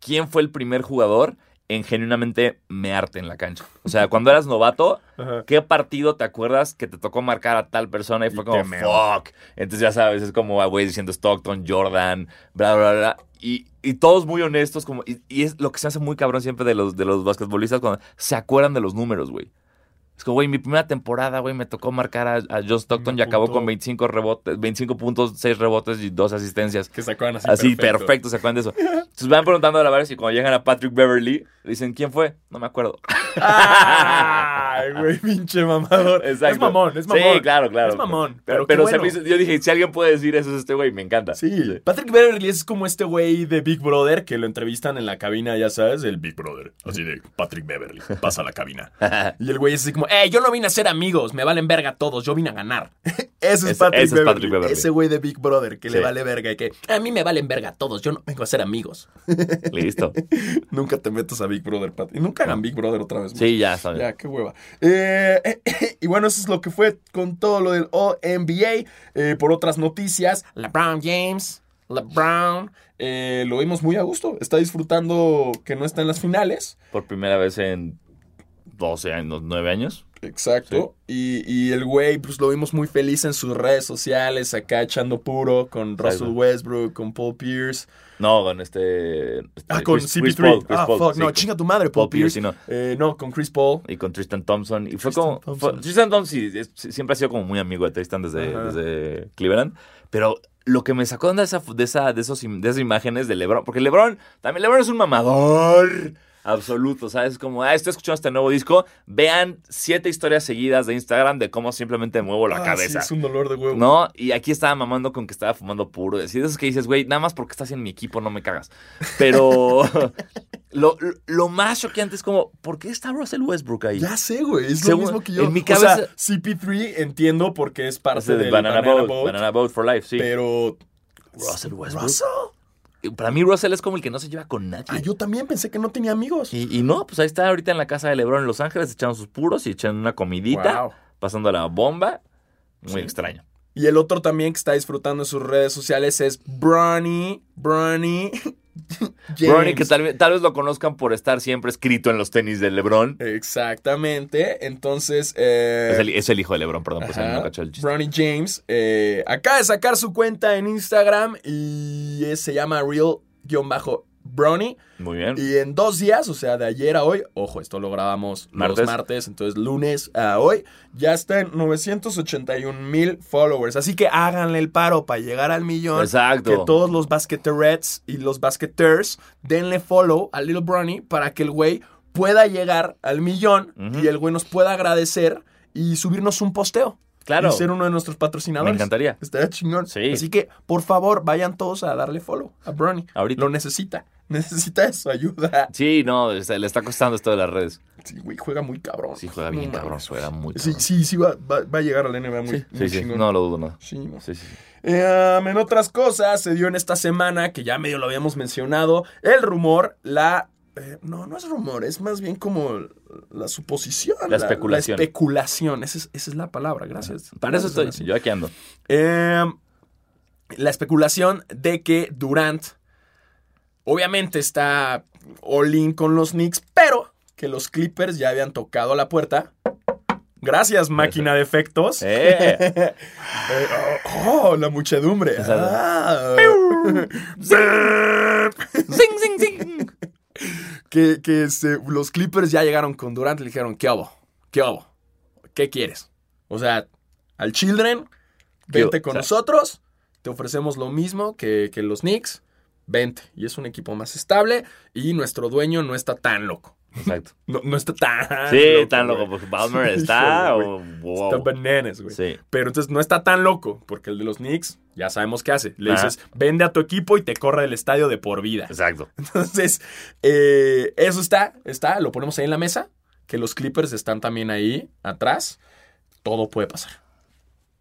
quién fue el primer jugador en genuinamente mearte en la cancha. O sea, cuando eras novato, ¿qué partido te acuerdas que te tocó marcar a tal persona? Y fue como, fuck. Entonces, ya sabes, es como, güey, diciendo Stockton, Jordan, bla, bla, bla. Y todos muy honestos. Como, y es lo que se hace muy cabrón siempre de los basquetbolistas cuando se acuerdan de los números, güey. Es como, güey, mi primera temporada, güey, me tocó marcar a John Stockton y acabó con 25 rebotes, 25 puntos, 6 rebotes y 2 asistencias. Que se acuerdan así perfecto, se acuerdan de eso. Entonces van preguntando a la varias y cuando llegan a Patrick Beverly, dicen, ¿quién fue? No me acuerdo. Ay, güey, pinche mamador. Exacto. Es mamón. Sí, claro. Es mamón. Pero bueno. Yo dije, si alguien puede decir eso es este güey, me encanta. Sí. Patrick Beverly es como este güey de Big Brother que lo entrevistan en la cabina, ya sabes, el Big Brother. Así de, Patrick Beverly, pasa a la cabina. Y el güey es así como, yo no vine a ser amigos, me valen verga todos, yo vine a ganar. Ese es Patrick Beverly. Ese güey de Big Brother que le vale verga y que a mí me valen verga todos, yo no vengo a ser amigos. Listo. Nunca te metas a Big Brother, Pat. Y nunca hagan Big Brother otra vez. Sí, ya sabes. Ya, qué hueva. Y bueno, eso es lo que fue con todo lo del All-NBA. Por otras noticias, LeBron James. Lo vimos muy a gusto. Está disfrutando que no está en las finales. Por primera vez en 12 años, 9 años. Exacto. Sí. Y el güey, pues lo vimos muy feliz en sus redes sociales, acá echando puro con Russell Westbrook, con Paul Pierce. No, con con CP3. Ah, fuck, no, chinga tu madre, Paul Pierce. No, con Chris Paul. Y con Tristan Thompson. Y fue como... Tristan Thompson siempre ha sido como muy amigo de Tristan desde Cleveland. Pero lo que me sacó de esas imágenes de LeBron, porque LeBron es un mamador absoluto, ¿sabes? Como, estoy escuchando este nuevo disco, vean 7 historias seguidas de Instagram de cómo simplemente muevo la cabeza. Sí, es un dolor de huevo. ¿No? Y aquí estaba mamando con que estaba fumando puro. Y de esos que dices, güey, nada más porque estás en mi equipo, no me cagas. Pero lo más choqueante es como, ¿por qué está Russell Westbrook ahí? Ya sé, güey, es lo mismo que yo. En mi cabeza... O sea, CP3 entiendo porque es parte del Banana Boat. Banana Boat for Life, sí. Pero... ¿Russell Westbrook? Para mí Russell es como el que no se lleva con nadie. Yo también pensé que no tenía amigos. Y no, pues ahí está ahorita en la casa de LeBron en Los Ángeles echando sus puros y echando una comidita, pasando la bomba. Muy extraño. Y el otro también que está disfrutando en sus redes sociales es Bronny James. Bronny, que tal vez lo conozcan por estar siempre escrito en los tenis de LeBron. Exactamente. Entonces... Es el hijo de LeBron, perdón. Pues no cachó el chiste. Bronny James acaba de sacar su cuenta en Instagram y se llama Real_Bronny. Muy bien. Y en 2 días, o sea, de ayer a hoy, ojo, esto lo grabamos los martes, entonces lunes a hoy, ya está en 981,000 followers. Así que háganle el paro para llegar al millón. Exacto. Que todos los basqueterets y los basqueters denle follow a Little Bronny para que el güey pueda llegar al millón y el güey nos pueda agradecer y subirnos un posteo. Claro. Y ser uno de nuestros patrocinadores. Me encantaría. Estaría chingón. Sí. Así que, por favor, vayan todos a darle follow a Bronny. Ahorita. Lo necesita. Necesita eso, ayuda. Sí, no, le está costando esto de las redes. Sí, güey, juega muy cabrón. Sí, juega bien cabrón, juega muy cabrón. Sí, va a llegar a la NBA muy chingón. No lo dudo nada. Sí. En otras cosas, se dio en esta semana, que ya medio lo habíamos mencionado, el rumor, no es rumor, es más bien como la suposición. La especulación. La especulación, esa es la palabra, gracias. Para eso estoy, yo aquí ando. La especulación de que Durant obviamente está all-in con los Knicks, pero que los Clippers ya habían tocado la puerta. Gracias, máquina de efectos. La muchedumbre. Zing, zing, zing. Que los Clippers ya llegaron con Durant y le dijeron, ¿Qué hago? ¿Qué quieres? O sea, al Children, vente con nosotros, te ofrecemos lo mismo que los Knicks, vente. Y es un equipo más estable y nuestro dueño no está tan loco. Exacto. No está tan loco. Sí, tan loco, porque Ballmer está... wow. Está bananas, güey. Sí. Pero entonces no está tan loco, porque el de los Knicks, ya sabemos qué hace. Le dices, vende a tu equipo y te corre del estadio de por vida. Exacto. Entonces, eso está, lo ponemos ahí en la mesa, que los Clippers están también ahí, atrás. Todo puede pasar.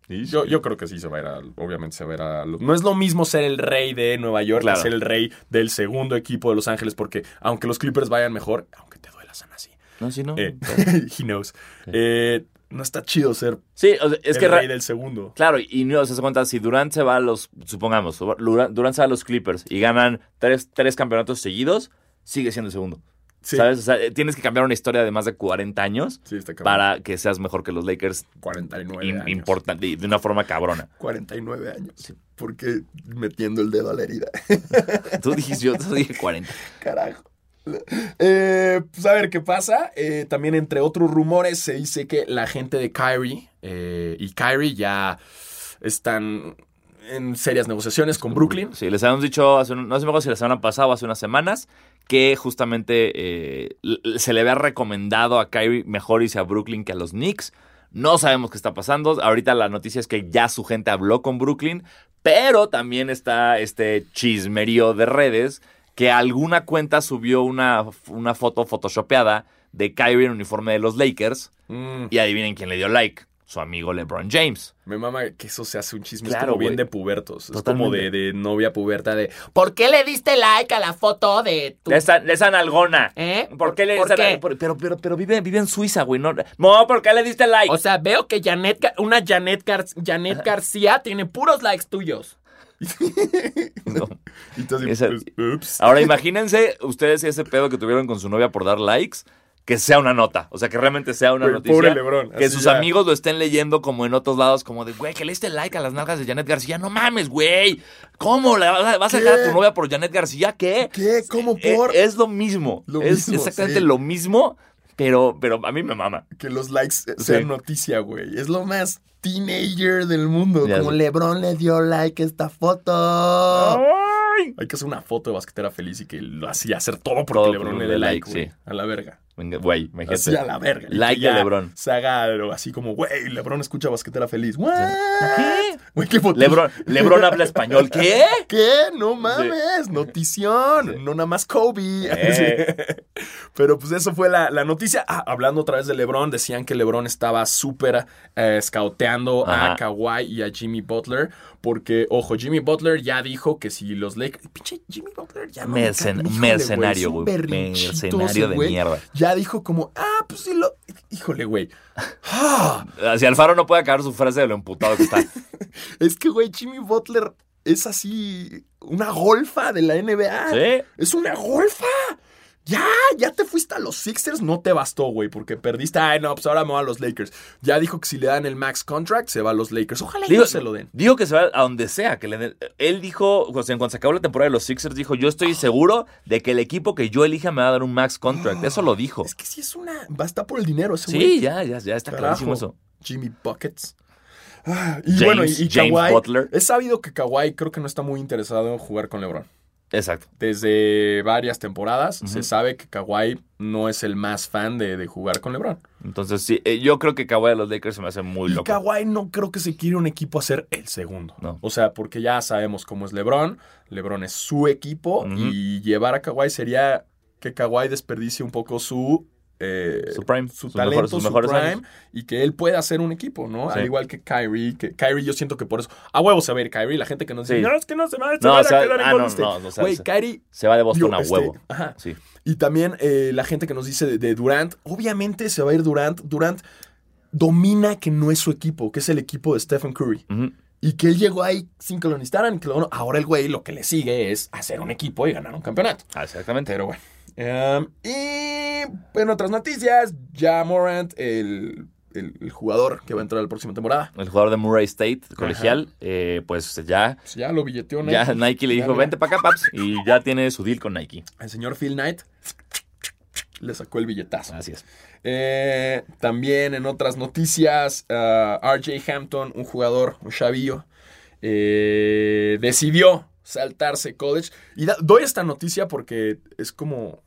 Sí. Yo creo que sí obviamente se verá. No es lo mismo ser el rey de Nueva York que ser el rey del segundo equipo de Los Ángeles, porque aunque los Clippers vayan mejor, aunque te duela Sanazzi. No, si no. He knows. Sí. No está chido ser rey del segundo. Claro, y no se cuenta, si Durant se va a los... Supongamos, Durant se va a los Clippers y ganan tres campeonatos seguidos, sigue siendo el segundo. Sí. ¿Sabes? O sea, tienes que cambiar una historia de más de 40 años para que seas mejor que los Lakers. 49 años. Importante, de una forma cabrona. 49 años. Sí. Porque metiendo el dedo a la herida. Yo dije 40. Carajo. Pues a ver qué pasa. También, entre otros rumores, se dice que la gente de Kyrie y Kyrie ya están en serias negociaciones con Brooklyn. Sí, les habíamos dicho, no sé si la semana pasada o hace unas semanas, que justamente se le había recomendado a Kyrie mejor irse a Brooklyn que a los Knicks. No sabemos qué está pasando. Ahorita la noticia es que ya su gente habló con Brooklyn, pero también está este chismerío de redes que alguna cuenta subió una foto photoshopeada de Kyrie en uniforme de los Lakers y adivinen quién le dio like. Su amigo LeBron James. Me mama que eso se hace un chisme. Claro, es como bien de pubertos. Totalmente. Es como de novia puberta de... ¿Por qué le diste like a la foto de tu... De esa nalgona? ¿Eh? ¿Por qué? Pero vive en Suiza, güey. No, ¿por qué le diste like? O sea, veo que Janet García tiene puros likes tuyos. No. Ahora imagínense ustedes ese pedo que tuvieron con su novia por dar likes... Que sea una nota, o sea, que realmente sea una noticia. Pobre LeBron. Que sus amigos lo estén leyendo como en otros lados, como de, güey, que le diste like a las nalgas de Janet García. No mames, güey. ¿Cómo? ¿Vas a dejar a tu novia por Janet García? ¿Qué? ¿Cómo por? Es lo mismo. Exactamente lo mismo, pero a mí me mama. Que los likes sean noticia, güey. Es lo más teenager del mundo. Ya como sé. LeBron le dio like a esta foto. ¡Oh! Hay que hacer una foto de Basquetera Feliz y que lo hacía hacer todo porque LeBron le dé like sí. A la verga. Venga, güey, imagínate. Así a la verga. Like a LeBron. Se haga así como, güey, LeBron escucha Basquetera Feliz. ¿What? ¿Qué? Güey, qué foto. LeBron habla español. ¿Qué? ¿Qué? No mames. Sí. Notición. Sí. No nada más Kobe. Sí. Pero pues eso fue la noticia. Hablando otra vez de LeBron, decían que LeBron estaba súper scouteando a Kawhi y a Jimmy Butler. Porque, ojo, Jimmy Butler ya dijo que si los Lakers... Pinche Jimmy Butler ya no... mercenario, güey. Mercenario de mierda. Ya dijo como... pues sí lo... Híjole, güey. Si Alfaro no puede acabar su frase de lo emputado que está. Es que, güey, Jimmy Butler es así... Una golfa de la NBA. ¿Sí? Es una golfa. Ya te fuiste a los Sixers, no te bastó, güey, porque perdiste. Ay, no, pues ahora me voy a los Lakers. Ya dijo que si le dan el max contract, se va a los Lakers. Ojalá que se lo den. Dijo que se va a donde sea que le den. Él dijo, o sea, en cuanto se acabó la temporada de los Sixers, dijo, yo estoy seguro de que el equipo que yo elija me va a dar un max contract. Eso lo dijo. Es que sí es una... Basta por el dinero ese güey. Sí, ya está clarísimo eso. Jimmy Buckets. Y James, bueno, y James Kawhi, Butler. He sabido que Kawhi creo que no está muy interesado en jugar con LeBron. Exacto. Desde varias temporadas se sabe que Kawhi no es el más fan de jugar con LeBron. Entonces, sí, yo creo que Kawhi a los Lakers se me hace muy loco. Y Kawhi no creo que se quiera un equipo a ser el segundo. No. O sea, porque ya sabemos cómo es LeBron. LeBron es su equipo y llevar a Kawhi sería que Kawhi desperdicie un poco su su talento, sus mejores años. Y que él pueda hacer un equipo, ¿no? Sí. Al igual que Kyrie, yo siento que por eso a huevo se va a ir Kyrie. La gente que no dice, no, es que no se va, se va a quedar en Golden State, Kyrie se va de Boston a huevo. Ajá. Sí. Y también la gente que nos dice de Durant, obviamente se va a ir Durant. Durant domina que no es su equipo, que es el equipo de Stephen Curry. Uh-huh. Y que él llegó ahí sin que lo necesitaran. Que luego, ahora el güey lo que le sigue es hacer un equipo y ganar un campeonato. Exactamente. Pero bueno. Y en otras noticias, Ja Morant, el jugador que va a entrar la próxima temporada. El jugador de Murray State, colegial, pues ya... Ya lo billeteó Nike. Ya Nike le dijo, vente para acá, paps. Y ya tiene su deal con Nike. El señor Phil Knight le sacó el billetazo. Así es. También en otras noticias, RJ Hampton, un jugador, un chavillo, decidió saltarse college. Y doy esta noticia porque es como...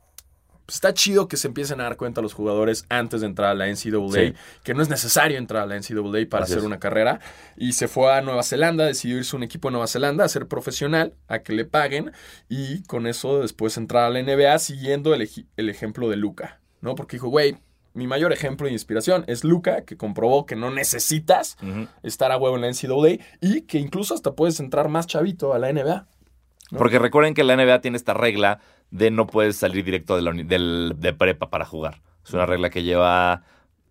Está chido que se empiecen a dar cuenta los jugadores antes de entrar a la NCAA, sí, que no es necesario entrar a la NCAA para hacer una carrera. Y se fue a Nueva Zelanda, decidió irse a un equipo de Nueva Zelanda a ser profesional, a que le paguen, y con eso después entrar a la NBA siguiendo el ejemplo de Luka, ¿no? Porque dijo, güey, mi mayor ejemplo de inspiración es Luka, que comprobó que no necesitas estar a huevo en la NCAA y que incluso hasta puedes entrar más chavito a la NBA, ¿no? Porque recuerden que la NBA tiene esta regla de no puedes salir directo de prepa para jugar. Es una regla que lleva,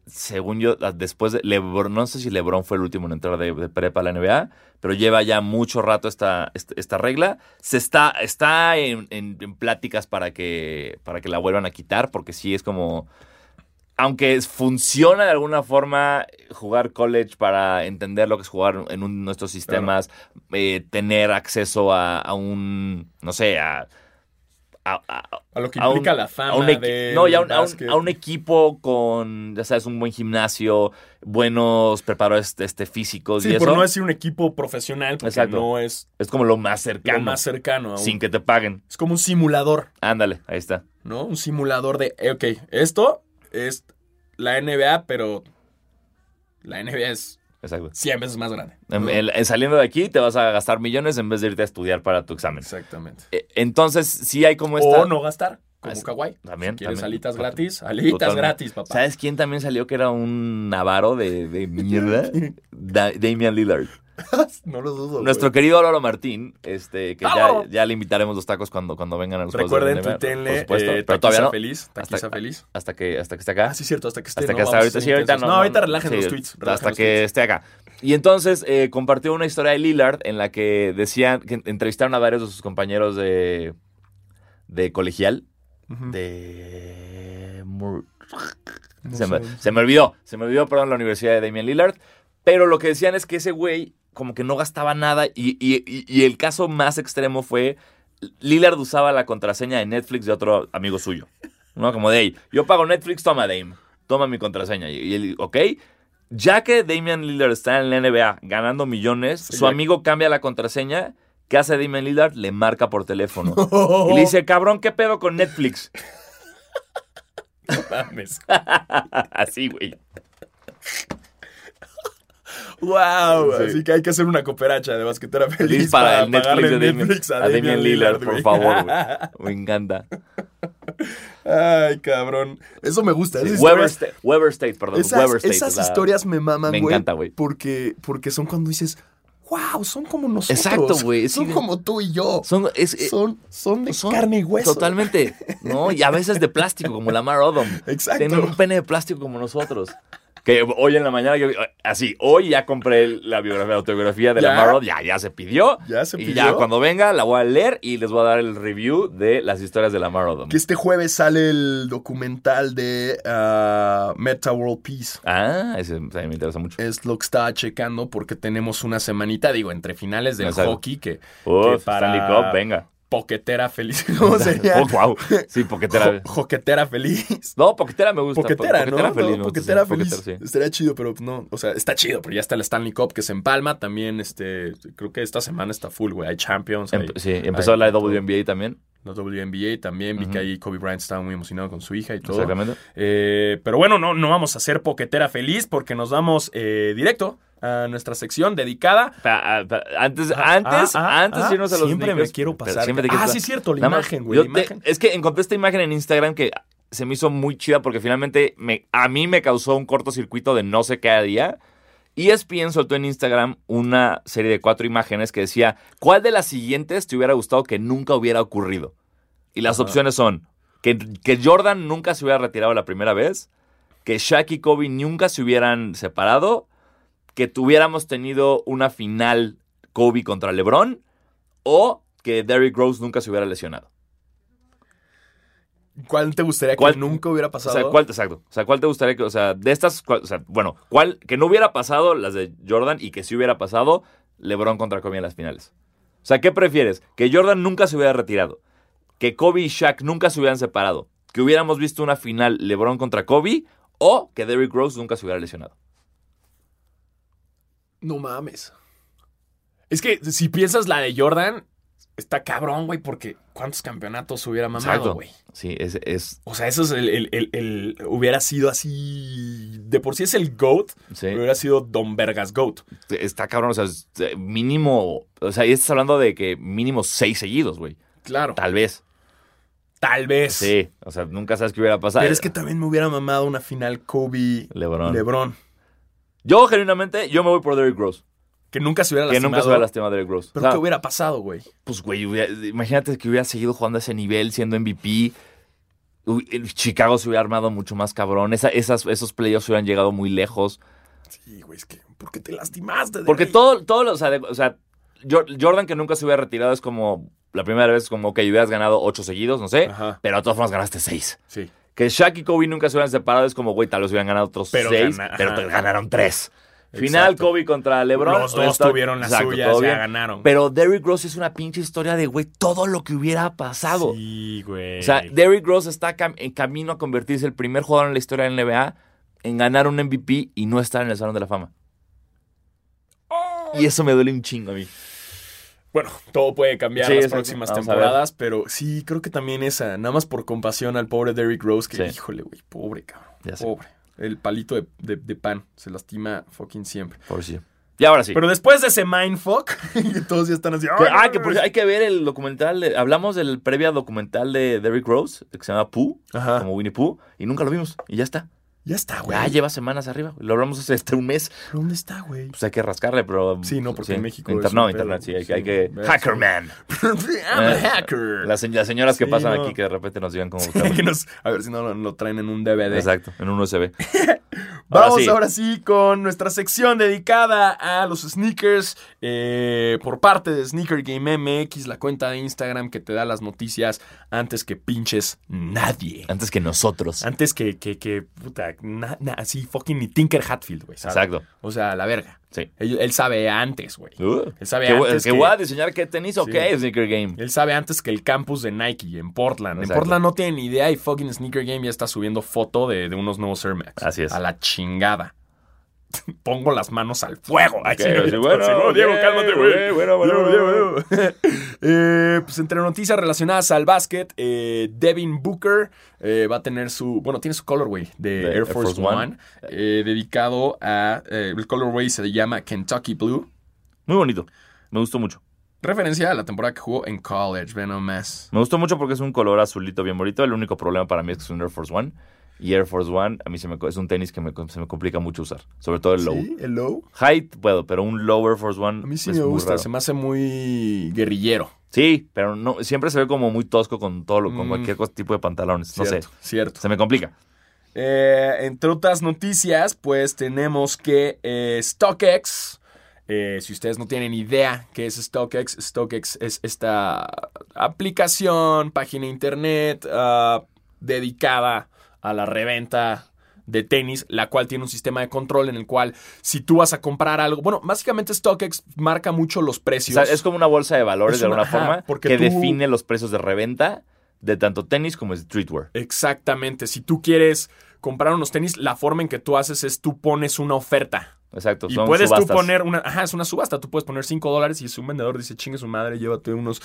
según yo, después de LeBron, no sé si LeBron fue el último en entrar de prepa a la NBA, pero lleva ya mucho rato esta regla. Se está en pláticas para que la vuelvan a quitar, porque sí es como... Aunque funciona de alguna forma jugar college para entender lo que es jugar en nuestros sistemas, tener acceso a un, no sé, a lo que implica la fama de... No, y a un equipo con, ya sabes, un buen gimnasio, buenos preparadores físicos, sí, y eso. Sí, por no decir un equipo profesional, porque no es... Es como lo más cercano. Lo más cercano. Sin que te paguen. Es como un simulador. Ándale, ahí está. ¿No? Un simulador de, ok, esto es la NBA, pero la NBA es... Exacto. 100 veces más grande. Saliendo de aquí te vas a gastar millones en vez de irte a estudiar para tu examen. Exactamente. Entonces, sí hay como esta... O no gastar, como Kawhi. También. Si quieres alitas gratis, papá. ¿Sabes quién también salió que era un avaro de mierda? Damian Lillard. No lo dudo. Nuestro querido Álvaro Martín, que ya le invitaremos los tacos cuando vengan a los juegos. Recuerden, tuitenle, pero todavía no. Feliz. Hasta que esté acá. Ah, sí, cierto, hasta que esté. Hasta que no, ahorita, sí, ahorita no. No, ahorita relajen los tweets. Hasta que esté acá. Y entonces compartió una historia de Lillard en la que decían que entrevistaron a varios de sus compañeros de colegial. Uh-huh. Se me olvidó, perdón, la universidad de Damian Lillard. Pero lo que decían es que ese güey como que no gastaba nada y el caso más extremo fue Lillard usaba la contraseña de Netflix de otro amigo suyo, ¿no? Como de, hey, yo pago Netflix, toma Dame, toma mi contraseña. Y él, ok, ya que Damian Lillard está en la NBA ganando millones, su amigo cambia la contraseña. ¿Qué hace Damian Lillard? Le marca por teléfono. No. Y le dice, cabrón, ¿qué pedo con Netflix? No mames. Así, güey. ¡Wow! Sí. Así que hay que hacer una cooperacha de Basquetera Feliz para el Netflix de Netflix a Damian Lillard, por favor, güey. Me encanta. Ay, cabrón. Eso me gusta. Sí. Weber State. Esas historias me maman, güey. Me encanta, güey. Porque son cuando dices... ¡Wow! Son como nosotros. Exacto, güey. Son como tú y yo. Son de carne y hueso. Totalmente, ¿no? Y a veces de plástico, como Lamar Odom. Exacto. Tienen un pene de plástico como nosotros. Que hoy en la mañana, hoy ya compré la autobiografía de Lamar Odom. Ya se pidió. Y ya cuando venga la voy a leer y les voy a dar el review de las historias de Lamar Odom. Que este jueves sale el documental de Meta World Peace. Ah, ese también me interesa mucho. Es lo que estaba checando porque tenemos una semanita, entre finales del hockey que para Stanley Cup, venga. Poquetera Feliz. ¿Cómo sería? Oh, wow. Sí, Poquetera. Joquetera Feliz. No, Poquetera me gusta. Poquetera, ¿no? Poquetera Feliz. Sí. Estaría chido, pero no. O sea, está chido, pero ya está el Stanley Cup que se empalma. También, creo que esta semana está full, güey. Hay Champions. Empezó la WNBA también. La WNBA también. Vi que ahí Kobe Bryant estaba muy emocionado con su hija y todo. Exactamente. Pero bueno, no vamos a hacer Poquetera Feliz porque nos vamos directo a nuestra sección dedicada. Antes de irnos a los sneakers. Siempre me quiero pasar. Sí, es cierto, la imagen, güey. Es que encontré esta imagen en Instagram que se me hizo muy chida porque finalmente a mí me causó un cortocircuito de no sé qué día. ESPN soltó en Instagram una serie de 4 imágenes que decía, ¿cuál de las siguientes te hubiera gustado que nunca hubiera ocurrido? Y las opciones son que Jordan nunca se hubiera retirado la primera vez, que Shaq y Kobe nunca se hubieran separado, que tuviéramos tenido una final Kobe contra LeBron o que Derrick Rose nunca se hubiera lesionado. ¿Cuál te gustaría que nunca hubiera pasado? O sea, ¿cuál, exacto? O sea, ¿cuál te gustaría que, o sea, de estas, o sea, bueno, cuál que no hubiera pasado, las de Jordan, y que sí hubiera pasado, LeBron contra Kobe en las finales? O sea, ¿qué prefieres? Que Jordan nunca se hubiera retirado, que Kobe y Shaq nunca se hubieran separado, que hubiéramos visto una final LeBron contra Kobe, o que Derrick Rose nunca se hubiera lesionado. No mames. Es que si piensas la de Jordan, está cabrón, güey, porque ¿cuántos campeonatos hubiera mamado, güey? Sí, es... O sea, eso es el... Hubiera sido así... De por sí es el GOAT, sí. Hubiera sido Don Vergas GOAT. Está cabrón, o sea, mínimo... O sea, y estás hablando de que mínimo 6 seguidos, güey. Claro. Tal vez. Sí, o sea, nunca sabes qué hubiera pasado. Pero es que también me hubiera mamado una final Kobe-Lebron. Yo, genuinamente, me voy por Derrick Rose. Que nunca se hubiera lastimado Derrick Rose. ¿Pero o sea, qué hubiera pasado, güey? Pues, güey, imagínate que hubiera seguido jugando a ese nivel, siendo MVP. Chicago se hubiera armado mucho más cabrón. Esos playoffs hubieran llegado muy lejos. Sí, güey, es que... ¿Por qué te lastimaste? Porque todo o sea, Jordan que nunca se hubiera retirado es como... La primera vez es como, que hubieras ganado 8 seguidos, no sé. Ajá. Pero de todas formas ganaste 6. Sí. Que Shaq y Kobe nunca se hubieran separado es como, güey, tal vez hubieran ganado otros 6, pero te ganaron 3. Final, exacto. Kobe contra LeBron. Los dos tuvieron las suyas, ya ganaron. Pero Derrick Rose es una pinche historia de, güey, todo lo que hubiera pasado. Sí, güey. O sea, Derrick Rose está en camino a convertirse en el primer jugador en la historia de la NBA en ganar un MVP y no estar en el Salón de la Fama. Oh. Y eso me duele un chingo a mí. Bueno, todo puede cambiar las próximas temporadas, pero sí, creo que también esa, nada más por compasión al pobre Derrick Rose, que híjole, güey, pobre cabrón, pobre. El palito de pan, se lastima fucking siempre. Por sí. Y ahora sí. Pero después de ese mindfuck, todos ya están así. Que por, hay que ver el documental. Hablamos del previa documental de Derrick Rose, que se llama Pooh, como Winnie Pooh, y nunca lo vimos, y ya está. Ya está, güey. Ya lleva semanas arriba. Lo hablamos hace un mes. ¿Pero dónde está, güey? Pues hay que rascarle, pero... Sí, no, porque sí, en México... Internet, sí. Hay que... Hackerman. I'm a hacker. Las señoras que pasan aquí que de repente nos digan cómo... Sí, a ver si no lo traen en un DVD. Exacto, en un USB. Ahora sí, con nuestra sección dedicada a los sneakers. Por parte de Sneaker Game MX, la cuenta de Instagram que te da las noticias antes que pinches nadie. Antes que nosotros. Antes que puta... así fucking ni Tinker Hatfield, güey. Exacto. O sea, la verga. Sí. Él sabe antes, güey. Él sabe antes. Que voy a diseñar qué tenis o qué Sneaker Game. Él sabe antes que el campus de Nike en Portland. Exacto. En Portland no tienen ni idea y fucking Sneaker Game ya está subiendo foto de unos nuevos Air Max. Así es. A la chingada. Pongo las manos al fuego. Bueno, Diego, cálmate, güey. Bueno. Pues entre noticias relacionadas al básquet, Devin Booker va a tener tiene su colorway de Air Force One. Dedicado a... el colorway se llama Kentucky Blue. Muy bonito. Me gustó mucho. Referencia a la temporada que jugó en college. Ve nomás. Me gustó mucho porque es un color azulito bien bonito. El único problema para mí es que es un Air Force One. Y Air Force One, a mí es un tenis que se me complica mucho usar. Sobre todo el low. ¿Sí? ¿El low? Height puedo, pero un low Air Force One. A mí sí me gusta, raro. Se me hace muy guerrillero. Sí, pero no, siempre se ve como muy tosco con todo con cualquier tipo de pantalones. Cierto. Se me complica. Entre otras noticias, pues tenemos que StockX. Si ustedes no tienen idea qué es StockX, StockX es esta aplicación, página de internet dedicada a la reventa de tenis, la cual tiene un sistema de control en el cual si tú vas a comprar algo... Bueno, básicamente StockX marca mucho los precios. O sea, es como una bolsa de valores de alguna forma que define los precios de reventa de tanto tenis como streetwear. Exactamente. Si tú quieres comprar unos tenis, la forma en que tú haces es tú pones una oferta. Exacto. Y son puedes subastas. Tú poner una... Ajá, es una subasta. Tú puedes poner $5 y si un vendedor dice, chingue su madre, llévate unos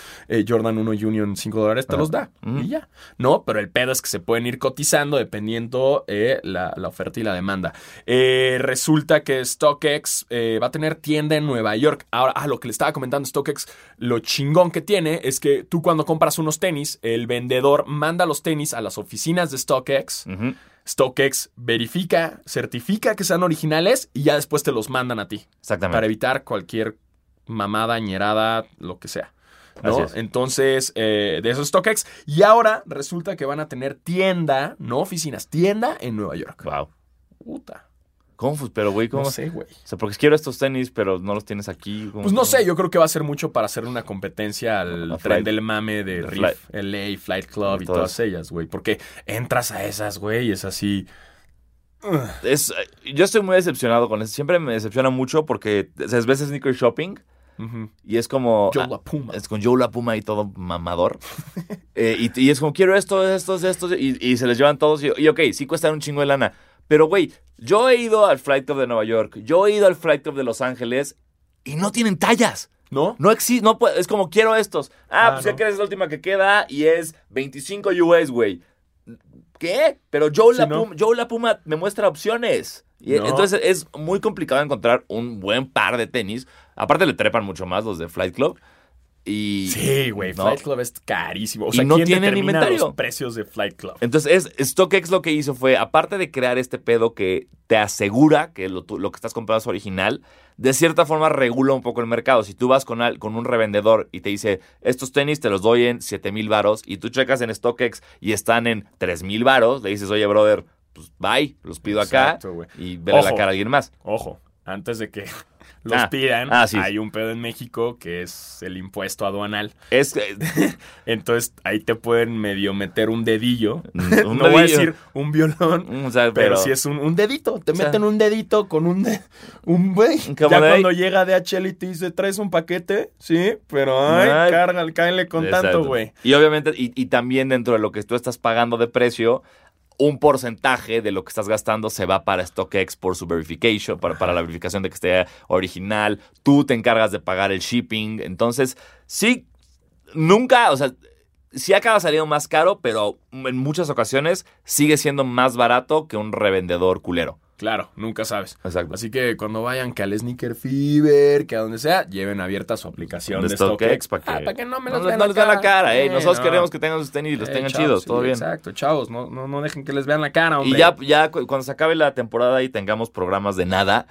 Jordan 1 Union $5, te los da. Y ya. No, pero el pedo es que se pueden ir cotizando dependiendo la oferta y la demanda. Resulta que StockX va a tener tienda en Nueva York. Ahora, lo que le estaba comentando, StockX, lo chingón que tiene es que tú cuando compras unos tenis, el vendedor manda los tenis a las oficinas de StockX. StockX verifica, certifica que sean originales y ya después te los mandan a ti. Exactamente. Para evitar cualquier mamada, ñerada, lo que sea, ¿no? Entonces, de eso es StockX. Y ahora resulta que van a tener tienda, no oficinas, tienda en Nueva York. Wow. Puta. Confus, pero güey, ¿cómo? No sé, güey. O sea, porque quiero estos tenis, pero no los tienes aquí. ¿Cómo? Pues no sé, yo creo que va a ser mucho para hacerle una competencia al tren del mame de Riff, LA, Flight Club y todas ellas, güey. Porque entras a esas, güey, es así... Yo estoy muy decepcionado con eso. Siempre me decepciona mucho porque es veces sneaker shopping y es como... Joe La Puma. Es con Joe La Puma y todo mamador. Y es como, quiero estos. Y se les llevan todos. Y ok, sí cuestan un chingo de lana. Pero, güey, yo he ido al Flight Club de Nueva York, yo he ido al Flight Club de Los Ángeles y no tienen tallas. ¿No? No existe, no puede, es como quiero estos. Pues no. ¿Qué crees? Es la última que queda y es $25, güey. ¿Qué? Pero Joe La Puma me muestra opciones. Y no. Entonces es muy complicado encontrar un buen par de tenis. Aparte le trepan mucho más los de Flight Club. Y, sí, güey, ¿no? Flight Club es carísimo. O sea, y no tienen inventario. Los precios de Flight Club. Entonces, StockX lo que hizo fue, aparte de crear este pedo que te asegura que lo que estás comprando es original, de cierta forma regula un poco el mercado. Si tú vas con un revendedor y te dice, estos tenis te los doy en $7,000 y tú checas en StockX y están en $3,000, le dices, oye, brother, pues bye, los pido acá wey. Y vele la cara a alguien más. Ojo, antes de que... los pidan, sí. Hay un pedo en México que es el impuesto aduanal. Entonces ahí te pueden medio meter un dedillo. No dedillo. Voy a decir un violón, o sea, pero si es un dedito. Te meten un dedito con un güey. Ya cuando llega DHL y te dice, traes un paquete, sí, pero cáenle con tanto, güey. Y obviamente, y también dentro de lo que tú estás pagando de precio, un porcentaje de lo que estás gastando se va para StockX por su verification, para la verificación de que esté original. Tú te encargas de pagar el shipping. Entonces, sí acaba saliendo más caro, pero en muchas ocasiones sigue siendo más barato que un revendedor culero. Claro, nunca sabes. Exacto. Así que cuando vayan que al Sneaker Fever, que a donde sea, lleven abierta su aplicación de StockX para que no me los vean la cara. Nosotros queremos que tengan sus tenis y los tengan chidos, todo bien. Exacto, chavos, no dejen que les vean la cara, hombre. Y ya cuando se acabe la temporada y tengamos programas de nada,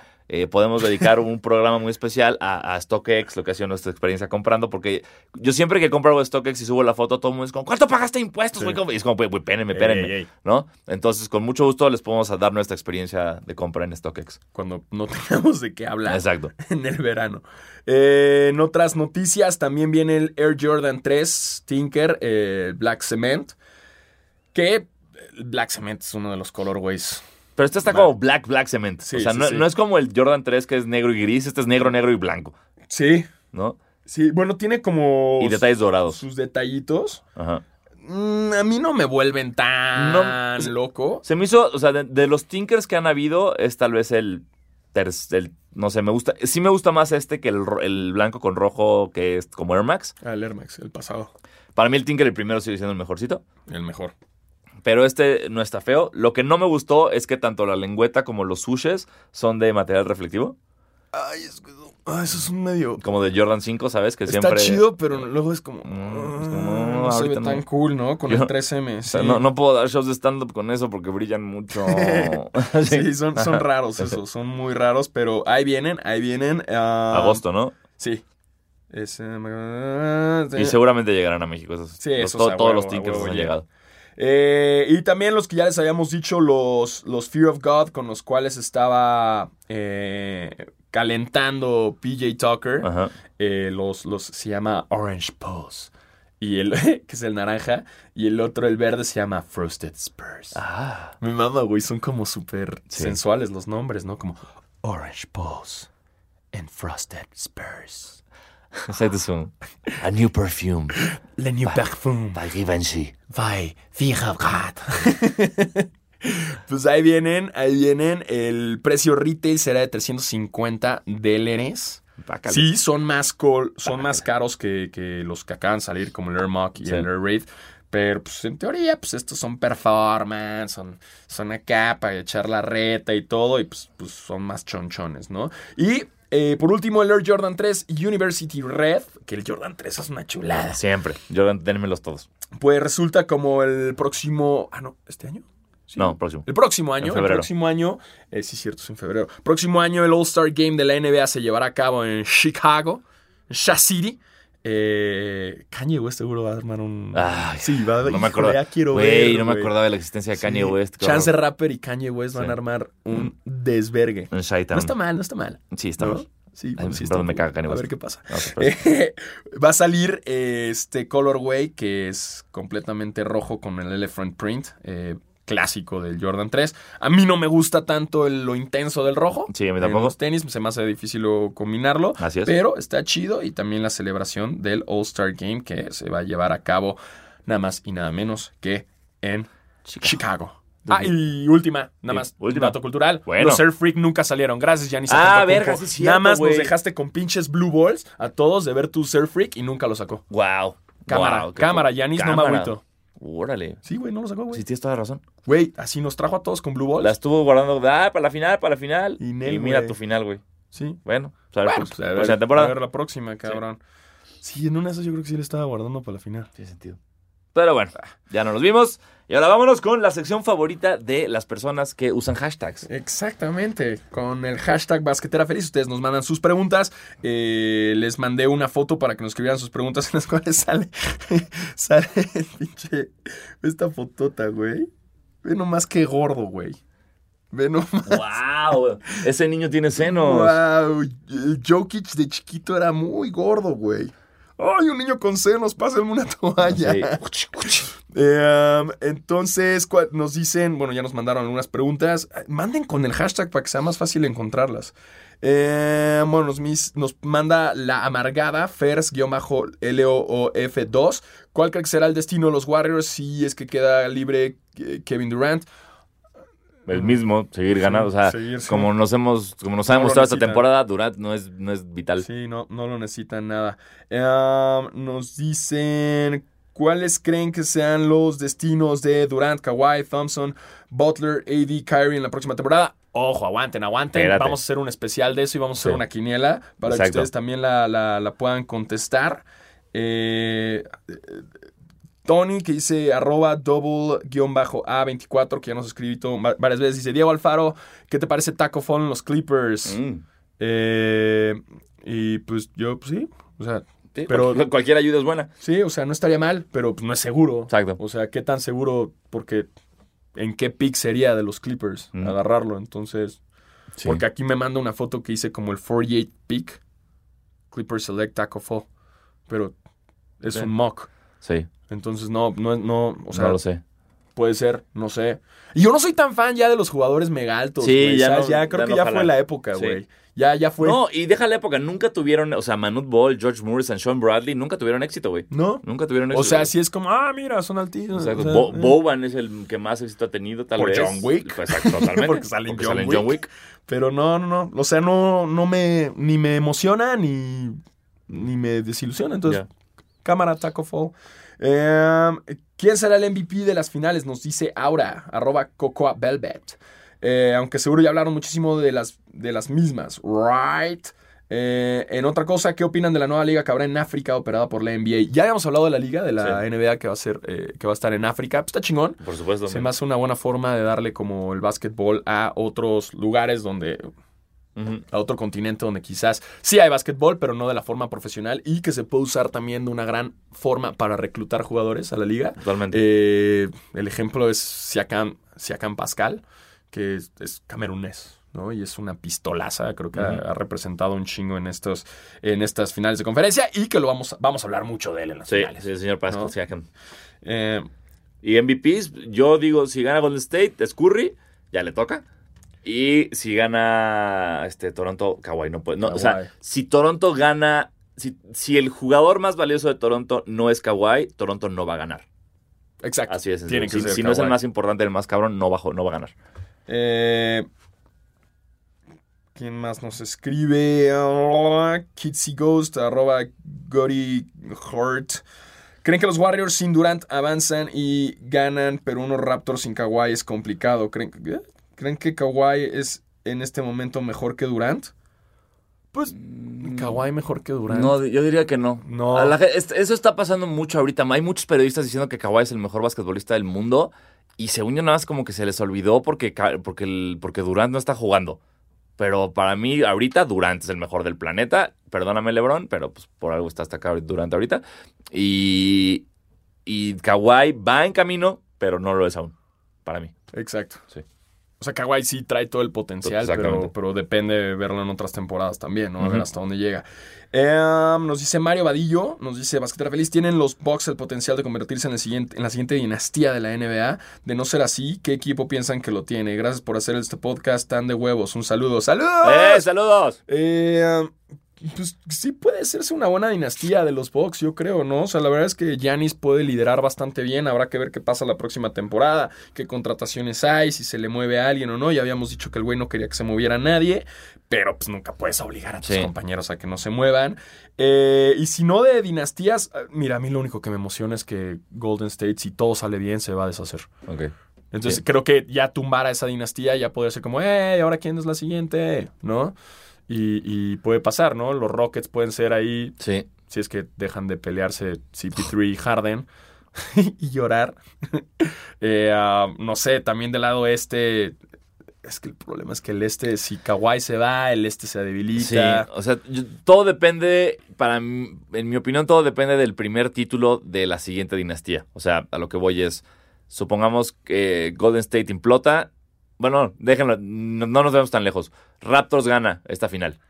podemos dedicar un programa muy especial a StockX, lo que ha sido nuestra experiencia comprando, porque yo siempre que compro algo de StockX y subo la foto, todo el mundo es como, ¿cuánto pagaste impuestos, güey? Sí. Y es como, güey, pérenme, ¿no? Entonces, con mucho gusto les podemos dar nuestra experiencia de compra en StockX. Cuando no tengamos de qué hablar. Exacto. En el verano. En otras noticias, también viene el Air Jordan 3 Tinker Black Cement, que Black Cement es uno de los colorways. Pero este está como black cement. Sí, o sea, no es como el Jordan 3 que es negro y gris. Este es negro, negro y blanco. Sí. ¿No? Sí, bueno, tiene como... Y detalles dorados. Sus detallitos. Ajá. A mí no me vuelven tan loco. Se me hizo... O sea, de los Tinkers que han habido, es tal vez el no sé, me gusta... Sí me gusta más este que el blanco con rojo que es como Air Max. El Air Max, el pasado. Para mí el Tinker, el primero, sigue siendo el mejorcito. El mejor. Pero este no está feo. Lo que no me gustó es que tanto la lengüeta como los sushes son de material reflectivo. Ay, eso es un medio... Como de Jordan 5, ¿sabes? Que está siempre... chido, pero luego es como... no se ve tan cool, ¿no? Con el 3M. O sea, no puedo dar shows de stand-up con eso porque brillan mucho. Sí, son raros esos. Son muy raros, pero ahí vienen. Agosto, ¿no? Sí. Y seguramente llegarán a México. Todos los Tinkers han llegado. Y también los que ya les habíamos dicho, los Fear of God, con los cuales estaba calentando PJ Tucker. Ajá. Se llama Orange Pulse, y que es el naranja, y el otro, el verde, se llama Frosted Spurs. Me mama, güey, son como súper sensuales los nombres, ¿no? Como Orange Pulse and Frosted Spurs. Exacto, son A New Perfume. Le New Perfume. By Givenchy. By Fear of God. Pues ahí vienen. El precio retail será de $350. Bácalo. Sí, son más caros que los que acaban de salir, como el Air Mock y el Air Wraith. Pero, pues, en teoría, pues, estos son performance, son acá para echar la reta y todo. Y, pues son más chonchones, ¿no? Y, por último, el Air Jordan 3 University Red. Que el Jordan 3 es una chulada. Siempre. Jordan, dénmelos todos. Pues resulta como el próximo... Ah, no, ¿este año? Sí. No, próximo. El próximo año. Es en febrero. Próximo año el All-Star Game de la NBA se llevará a cabo en Chicago, en Shaq City. Kanye West seguro va a armar un... me acordaba de la existencia de Kanye West. Como... Chance Rapper y Kanye West van a armar un desvergue. Un Shaitan. No está mal. Sí, está mal. Sí, bueno, me caga Kanye West. A ver qué pasa. Va a salir este colorway que es completamente rojo con el elephant print. Clásico del Jordan 3. A mí no me gusta tanto lo intenso del rojo. Sí, a mí tampoco. En los tenis se me hace difícil combinarlo. Así es. Pero está chido. Y también la celebración del All-Star Game que se va a llevar a cabo nada más y nada menos que en Chicago. Ah, y última, dato cultural. Bueno. Los Air Freak nunca salieron. Gracias, Giannis Antetokounmpo. Ah, verga, sí es cierto, nada más nos dejaste con pinches Blue Balls a todos de ver tus Air Freak y nunca lo sacó. Wow. Cámara, Giannis, no me agüito. Órale. Sí, güey, no lo sacó, güey. Sí, tienes toda la razón. Güey, así nos trajo a todos con Blue Balls. La estuvo guardando para la final. Y mira tu final, güey. Sí. Bueno, a ver la próxima, cabrón. Sí, en una de esas yo creo que sí le estaba guardando para la final. Tiene sentido. Pero bueno, ya no nos vimos. Y ahora vámonos con la sección favorita de las personas que usan hashtags. Exactamente, con el hashtag Basquetera Feliz. Ustedes nos mandan sus preguntas. Les mandé una foto para que nos escribieran sus preguntas en las cuales sale pinche esta fotota, güey. Ve nomás qué gordo, güey. Ve nomás. ¡Wow! Ese niño tiene senos. ¡Wow! El Jokic de chiquito era muy gordo, güey. ¡Ay, un niño con senos! ¡Pásenme una toalla! Sí. Entonces, nos dicen... Bueno, ya nos mandaron algunas preguntas. Manden con el hashtag para que sea más fácil encontrarlas. Bueno, nos manda la amargada, Fers-LOOF2. ¿Cuál cree que será el destino de los Warriors si es que queda libre Kevin Durant? El mismo, seguir ganando. O sea, como nos ha demostrado esta temporada, Durant no es vital. Sí, no lo necesitan nada. Nos dicen, ¿cuáles creen que sean los destinos de Durant, Kawhi, Thompson, Butler, AD, Kyrie en la próxima temporada? Ojo, aguanten. Espérate. Vamos a hacer un especial de eso y vamos a hacer una quiniela para que ustedes también la puedan contestar. Tony, que dice @double-a24, que ya nos escribió varias veces. Dice, Diego Alfaro, ¿qué te parece Taco Fall en los Clippers? Y pues yo, pues sí. O sea, sí, pero cualquier ayuda es buena. Sí, o sea, no estaría mal, pero pues, no es seguro. Exacto. O sea, ¿qué tan seguro? Porque ¿en qué pick sería de los Clippers agarrarlo? Entonces, sí. Porque aquí me manda una foto que hice como el 48 pick. Clippers select Taco Fall. Pero es un mock. Sí. Entonces, no, o sea... No lo sé. Puede ser, no sé. Y yo no soy tan fan ya de los jugadores mega altos. Sí, wey, ya, no, ya creo que ya fue la época, güey. Sí. Ya fue. No, y deja la época. Nunca tuvieron, o sea, Manute Ball, George Morris y Sean Bradley nunca tuvieron éxito, güey. ¿No? Nunca tuvieron éxito. O sea, sí es como, mira, son altísimos. O sea, Boban es el que más éxito ha tenido, tal vez. Por John Wick. Exacto, totalmente. Porque sale en John Wick. Pero no. O sea, no me... Ni me emociona, ni me desilusiona. Entonces, cámara, Taco Fall... ¿Quién será el MVP de las finales? Nos dice Aura, @CocoaVelvet. Aunque seguro ya hablaron muchísimo de las mismas. Right. En otra cosa, ¿qué opinan de la nueva liga que habrá en África operada por la NBA? Ya habíamos hablado de la liga, de la NBA que va a estar en África. Pues está chingón. Por supuesto. Se me hace una buena forma de darle como el básquetbol a otros lugares donde... a otro continente donde quizás sí hay básquetbol, pero no de la forma profesional y que se puede usar también de una gran forma para reclutar jugadores a la liga. Totalmente. El ejemplo es Siakam Pascal, que es camerunés, ¿no? Y es una pistolaza, creo que ha representado un chingo en estas finales de conferencia y que lo vamos a hablar mucho de él en las finales. Sí, señor Pascal, ¿no? Siakam. Y MVPs, yo digo, si gana Golden State, es Curry, ya le toca. Y si gana Toronto, Kawhi no puede. No, o sea, si Toronto gana, si el jugador más valioso de Toronto no es Kawhi, Toronto no va a ganar. Exacto. Así es. Tiene que ser si no es el más importante, el más cabrón, no va a ganar. ¿Quién más nos escribe? Kitsy Ghost, arroba Gory Hurt. Creen que los Warriors sin Durant avanzan y ganan, pero unos Raptors sin Kawhi es complicado. ¿Creen que Kawhi es en este momento mejor que Durant? Pues Kawhi mejor que Durant. No, yo diría que no. No. Eso está pasando mucho ahorita. Hay muchos periodistas diciendo que Kawhi es el mejor basquetbolista del mundo y según yo nada más como que se les olvidó porque Durant no está jugando. Pero para mí ahorita Durant es el mejor del planeta. Perdóname, LeBron, pero pues por algo está hasta acá Durant ahorita. Y Kawhi va en camino, pero no lo es aún, para mí. Exacto. Sí. O sea, Kawhi sí trae todo el potencial, pero depende de verlo en otras temporadas también, ¿no? A ver hasta dónde llega. Nos dice Mario Vadillo, nos dice Basquetera Feliz, ¿tienen los Bucks el potencial de convertirse en la siguiente dinastía de la NBA? De no ser así, ¿qué equipo piensan que lo tiene? Gracias por hacer este podcast tan de huevos. Un saludo. ¡Saludos! ¡Saludos! Pues sí puede hacerse una buena dinastía de los Bucks, yo creo, ¿no? O sea, la verdad es que Giannis puede liderar bastante bien. Habrá que ver qué pasa la próxima temporada, qué contrataciones hay, si se le mueve a alguien o no. Ya habíamos dicho que el güey no quería que se moviera a nadie, pero pues nunca puedes obligar a tus compañeros a que no se muevan. Y si no de dinastías, mira, a mí lo único que me emociona es que Golden State, si todo sale bien, se va a deshacer. Ok. Entonces creo que ya tumbar a esa dinastía ya podría ser como, ¿ahora quién es la siguiente? ¿No? Y puede pasar, ¿no? Los Rockets pueden ser ahí, si es que dejan de pelearse CP3 y Harden y llorar. No sé, también del lado este, es que el problema es que el este, si Kawhi se va, el este se debilita. Sí, o sea, todo depende, en mi opinión, todo depende del primer título de la siguiente dinastía. O sea, a lo que voy es, supongamos que Golden State implota. Bueno, déjenlo, no nos vemos tan lejos. Raptors gana esta final.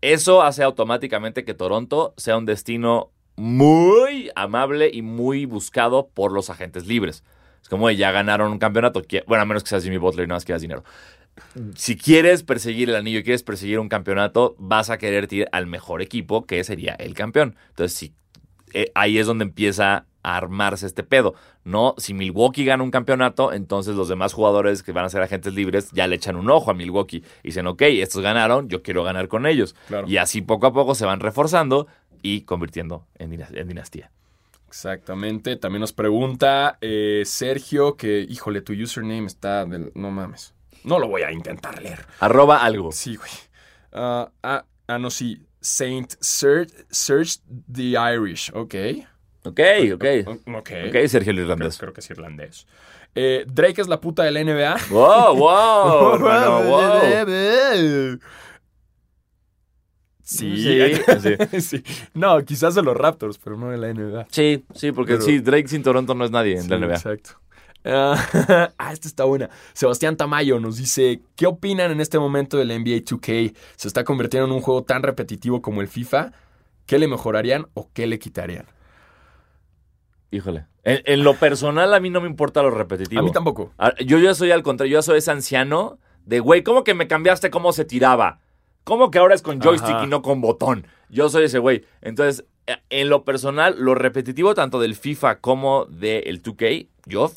Eso hace automáticamente que Toronto sea un destino muy amable y muy buscado por los agentes libres. Es como ya ganaron un campeonato. Bueno, a menos que seas Jimmy Butler y nada más quieras dinero. Si quieres perseguir el anillo, quieres perseguir un campeonato, vas a querer ir al mejor equipo que sería el campeón. Entonces, ahí es donde empieza a armarse este pedo, ¿no? Si Milwaukee gana un campeonato, entonces los demás jugadores que van a ser agentes libres ya le echan un ojo a Milwaukee. Y dicen, ok, estos ganaron, yo quiero ganar con ellos. Claro. Y así poco a poco se van reforzando y convirtiendo en dinastía. Exactamente. También nos pregunta Sergio que, híjole, tu username está del... No mames. No lo voy a intentar leer. @ algo. Sí, güey. No, sí. Saint Search the Irish. Ok, Sergio el irlandés. Creo que es irlandés. Drake es la puta de la NBA. Wow. Bueno, wow. Sí. No, quizás de los Raptors, pero no de la NBA. Sí, porque Drake sin Toronto no es nadie en la NBA. Exacto. Esta está buena. Sebastián Tamayo nos dice, ¿qué opinan en este momento del NBA 2K? ¿Se está convirtiendo en un juego tan repetitivo como el FIFA? ¿Qué le mejorarían o qué le quitarían? Híjole. En lo personal, a mí no me importa lo repetitivo. A mí tampoco. Yo ya soy al contrario. Yo soy ese anciano de, güey, ¿cómo que me cambiaste cómo se tiraba? ¿Cómo que ahora es con joystick y no con botón? Yo soy ese güey. Entonces, en lo personal, lo repetitivo tanto del FIFA como del 2K, yo soy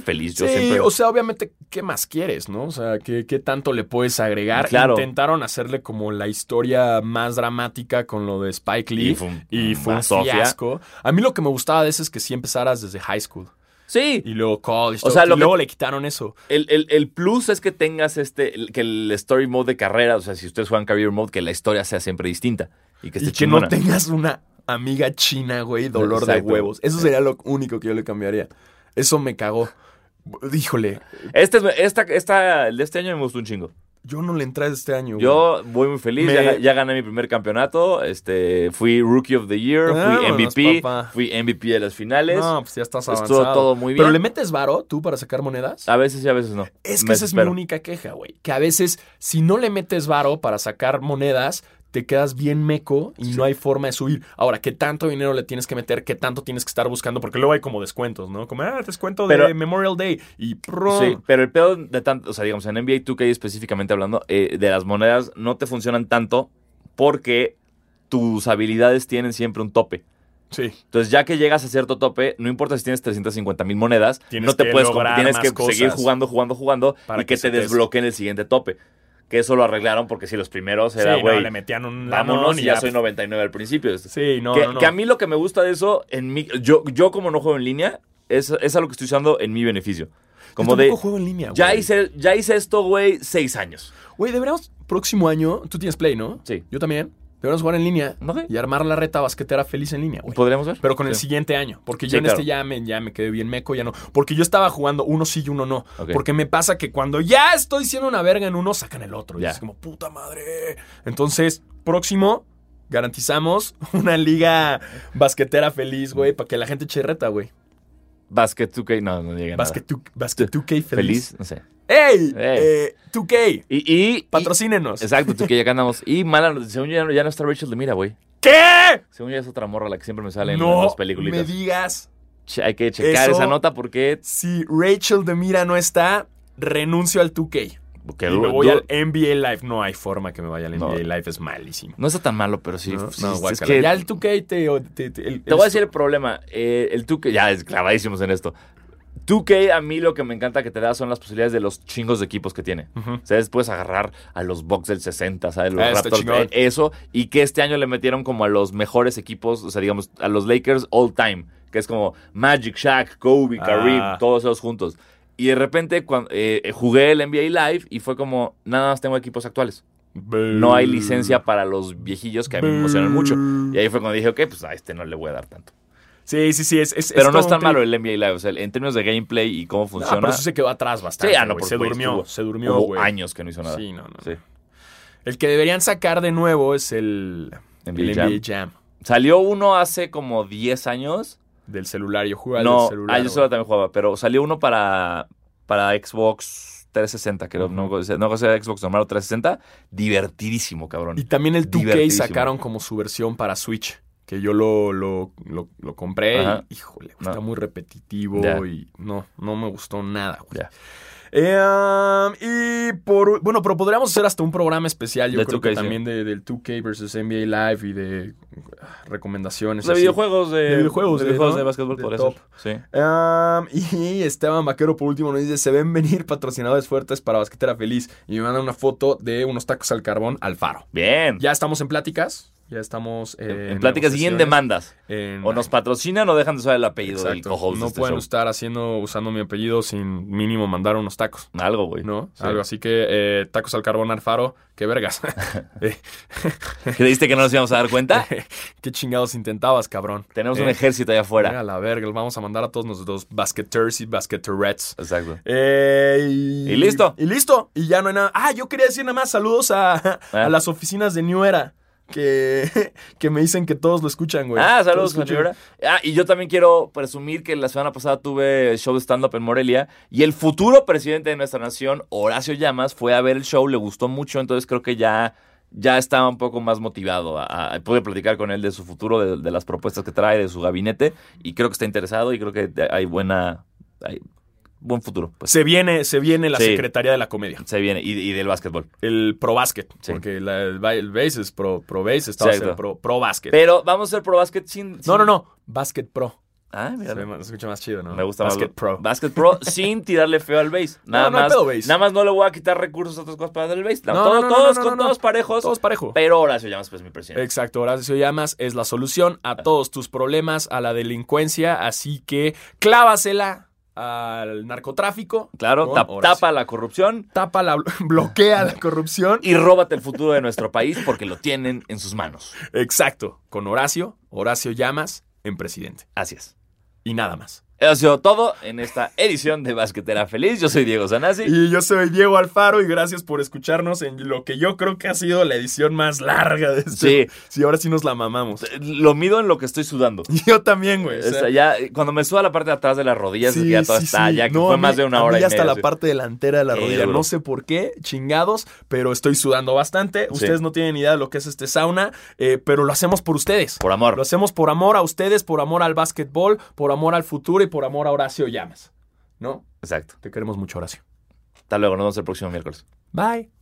feliz. Sí, yo siempre... o sea, obviamente, ¿qué más quieres, no? O sea, ¿qué tanto le puedes agregar? Claro. Intentaron hacerle como la historia más dramática con lo de Spike Lee. Y fue un fiasco. A mí lo que me gustaba de eso es que sí empezaras desde high school. Sí. Y luego college. O sea, luego le quitaron eso. El plus es que tengas que el story mode de carrera, o sea, si ustedes juegan career mode, que la historia sea siempre distinta. Y que chingona. No tengas una amiga china, güey, dolor de huevos. Eso sería lo único que yo le cambiaría. Eso me cagó. Híjole. El de este año me gustó un chingo. Yo no le entré este año. Yo voy muy feliz. Ya gané mi primer campeonato. Fui Rookie of the Year. Fui MVP de las finales. No, pues ya estás avanzado. Estuvo todo muy bien. ¿Pero le metes varo tú para sacar monedas? A veces sí, a veces no. Es que esa es mi única queja, güey. Que a veces, si no le metes varo para sacar monedas, te quedas bien meco y no hay forma de subir. Ahora, ¿qué tanto dinero le tienes que meter? ¿Qué tanto tienes que estar buscando? Porque luego hay como descuentos, ¿no? Como, descuento de Memorial Day. Y ¡prum! Sí, pero el pedo de tanto... O sea, digamos, en NBA 2K específicamente hablando, de las monedas no te funcionan tanto porque tus habilidades tienen siempre un tope. Sí. Entonces, ya que llegas a cierto tope, no importa si tienes 350,000 monedas, no te puedes comprar, tienes que seguir jugando para y que te desbloqueen el siguiente tope. Que eso lo arreglaron porque si los primeros era, güey, no, le metían un vámonos y ya soy 99 al principio. Sí, no. Que a mí lo que me gusta de eso, yo como no juego en línea, es algo que estoy usando en mi beneficio. Como de, juego en línea, ya hice esto, güey, 6 años. Güey, deberíamos, próximo año, tú tienes Play, ¿no? Sí. Yo también. Deberíamos jugar en línea, okay, y armar la reta basquetera feliz en línea, güey. Podríamos ver. Pero con el siguiente año. Porque yo ya me quedé bien meco, ya no. Porque yo estaba jugando uno sí y uno no. Okay. Porque me pasa que cuando ya estoy siendo una verga en uno, sacan el otro. Y es como, puta madre. Entonces, próximo, garantizamos una liga basquetera feliz, güey, para que la gente eche reta, güey. Basket 2K, no llega nada. Basket 2K feliz. No sé. ¡Ey! 2K. Y patrocínenos. Exacto, 2K, acá andamos. Y mala noticia, según yo ya no está Rachel DeMira, güey. ¿Qué? Según yo es otra morra la que siempre me sale en las peliculitas. No me digas. Hay que checar esa nota porque... Si Rachel DeMira no está, renuncio al 2K. Okay, y me voy al NBA Live. No hay forma que me vaya al NBA Live, es malísimo. No está tan malo, pero sí. No, es que ya el 2K te voy a decir el problema. El 2K, ya esclavadísimos en esto. 2K, a mí lo que me encanta que te da son las posibilidades de los chingos de equipos que tiene. Uh-huh. O sea, después agarrar a los Bucks del 60, ¿sabes? Los Raptors, eso. Y que este año le metieron como a los mejores equipos, o sea, digamos, a los Lakers all time. Que es como Magic, Shaq, Kobe, Kareem, todos esos juntos. Y de repente cuando, jugué el NBA Live y fue como, nada más tengo equipos actuales. No hay licencia para los viejillos que a mí me emocionan mucho. Y ahí fue cuando dije, ok, pues a este no le voy a dar tanto. Sí. Pero no es tan malo el NBA Live. O sea, en términos de gameplay y cómo funciona. No, pero eso se quedó atrás bastante. Sí, porque se durmió. Hubo años que no hizo nada. Sí, no. Sí. El que deberían sacar de nuevo es el NBA Jam. Salió uno hace como 10 años. Del celular, yo jugaba del celular. Yo solo también jugaba, pero salió uno para Xbox 360, creo, no era Xbox normal o 360, divertidísimo, cabrón. Y también el 2K sacaron como su versión para Switch, que yo lo compré. Y, híjole, güey, está muy repetitivo y no me gustó nada, güey. Yeah. Pero podríamos hacer hasta un programa especial, yo creo 2K, que también del 2K versus NBA Live y de recomendaciones. De así. Videojuegos, de básquetbol, de por eso. Sí. Y Esteban Vaquero, por último, nos dice, se ven venir patrocinadores fuertes para Basquetera Feliz. Y me mandan una foto de unos tacos al carbón Alfaro. Bien. Ya estamos en pláticas. Ya estamos en pláticas y en demandas. O nos patrocinan o dejan de usar el apellido del co-host. No pueden estar usando mi apellido sin mínimo mandar unos tacos. Algo, güey. ¿No? Sí. Algo. Así que tacos al carbón Alfaro, qué vergas. ¿Creíste que no nos íbamos a dar cuenta? ¿Qué chingados intentabas, cabrón? Tenemos un ejército allá afuera. Mira la verga, los vamos a mandar a todos nosotros, basqueters y basqueterets. Exacto. Y listo. Y ya no hay nada. Yo quería decir nada más saludos a las oficinas de New Era. Que me dicen que todos lo escuchan, güey. Saludos, señora. Y yo también quiero presumir que la semana pasada tuve show de stand-up en Morelia y el futuro presidente de nuestra nación, Horacio Llamas, fue a ver el show, le gustó mucho, entonces creo que ya estaba un poco más motivado. Pude platicar con él de su futuro, de las propuestas que trae, de su gabinete, y creo que está interesado y creo que hay buen futuro. Pues. Se viene la Secretaría de la Comedia. Se viene. Y del básquetbol. El pro básquet. Sí. Porque el base es pro base. Estaba en pro básquet. Pero vamos a hacer pro básquet sin... No. Básquet pro. Mira. Se escucha más chido, ¿no? Me gusta más. Básquet pro sin tirarle feo al base. Nada más no le voy a quitar recursos a otras cosas para darle el base. Todos parejos. Todos parejos. Pero Horacio Llamas es mi presidente. Exacto. Horacio Llamas es la solución a todos tus problemas, a la delincuencia. Así que clávasela al narcotráfico. Claro, tapa la corrupción. Bloquea la corrupción. Y róbate el futuro de nuestro país porque lo tienen en sus manos. Exacto. Con Horacio Llamas en presidente. Así es. Y nada más. Eso ha sido todo en esta edición de Basquetera Feliz. Yo soy Diego Sanazzi. Y yo soy Diego Alfaro. Y gracias por escucharnos en lo que yo creo que ha sido la edición más larga de este. Sí, ahora sí nos la mamamos. Lo mido en lo que estoy sudando. Yo también, güey. Ya, cuando me suda la parte de atrás de las rodillas, sí, es que ya todo está. Ya que fue más de una hora y media. Hasta la parte delantera de la rodilla. Bro. No sé por qué, chingados, pero estoy sudando bastante. Ustedes no tienen idea de lo que es este sauna, pero lo hacemos por ustedes. Por amor. Lo hacemos por amor a ustedes, por amor al básquetbol, por amor al futuro y por amor a Horacio Llamas, ¿no? Exacto. Te queremos mucho, Horacio. Hasta luego, nos vemos el próximo miércoles. Bye.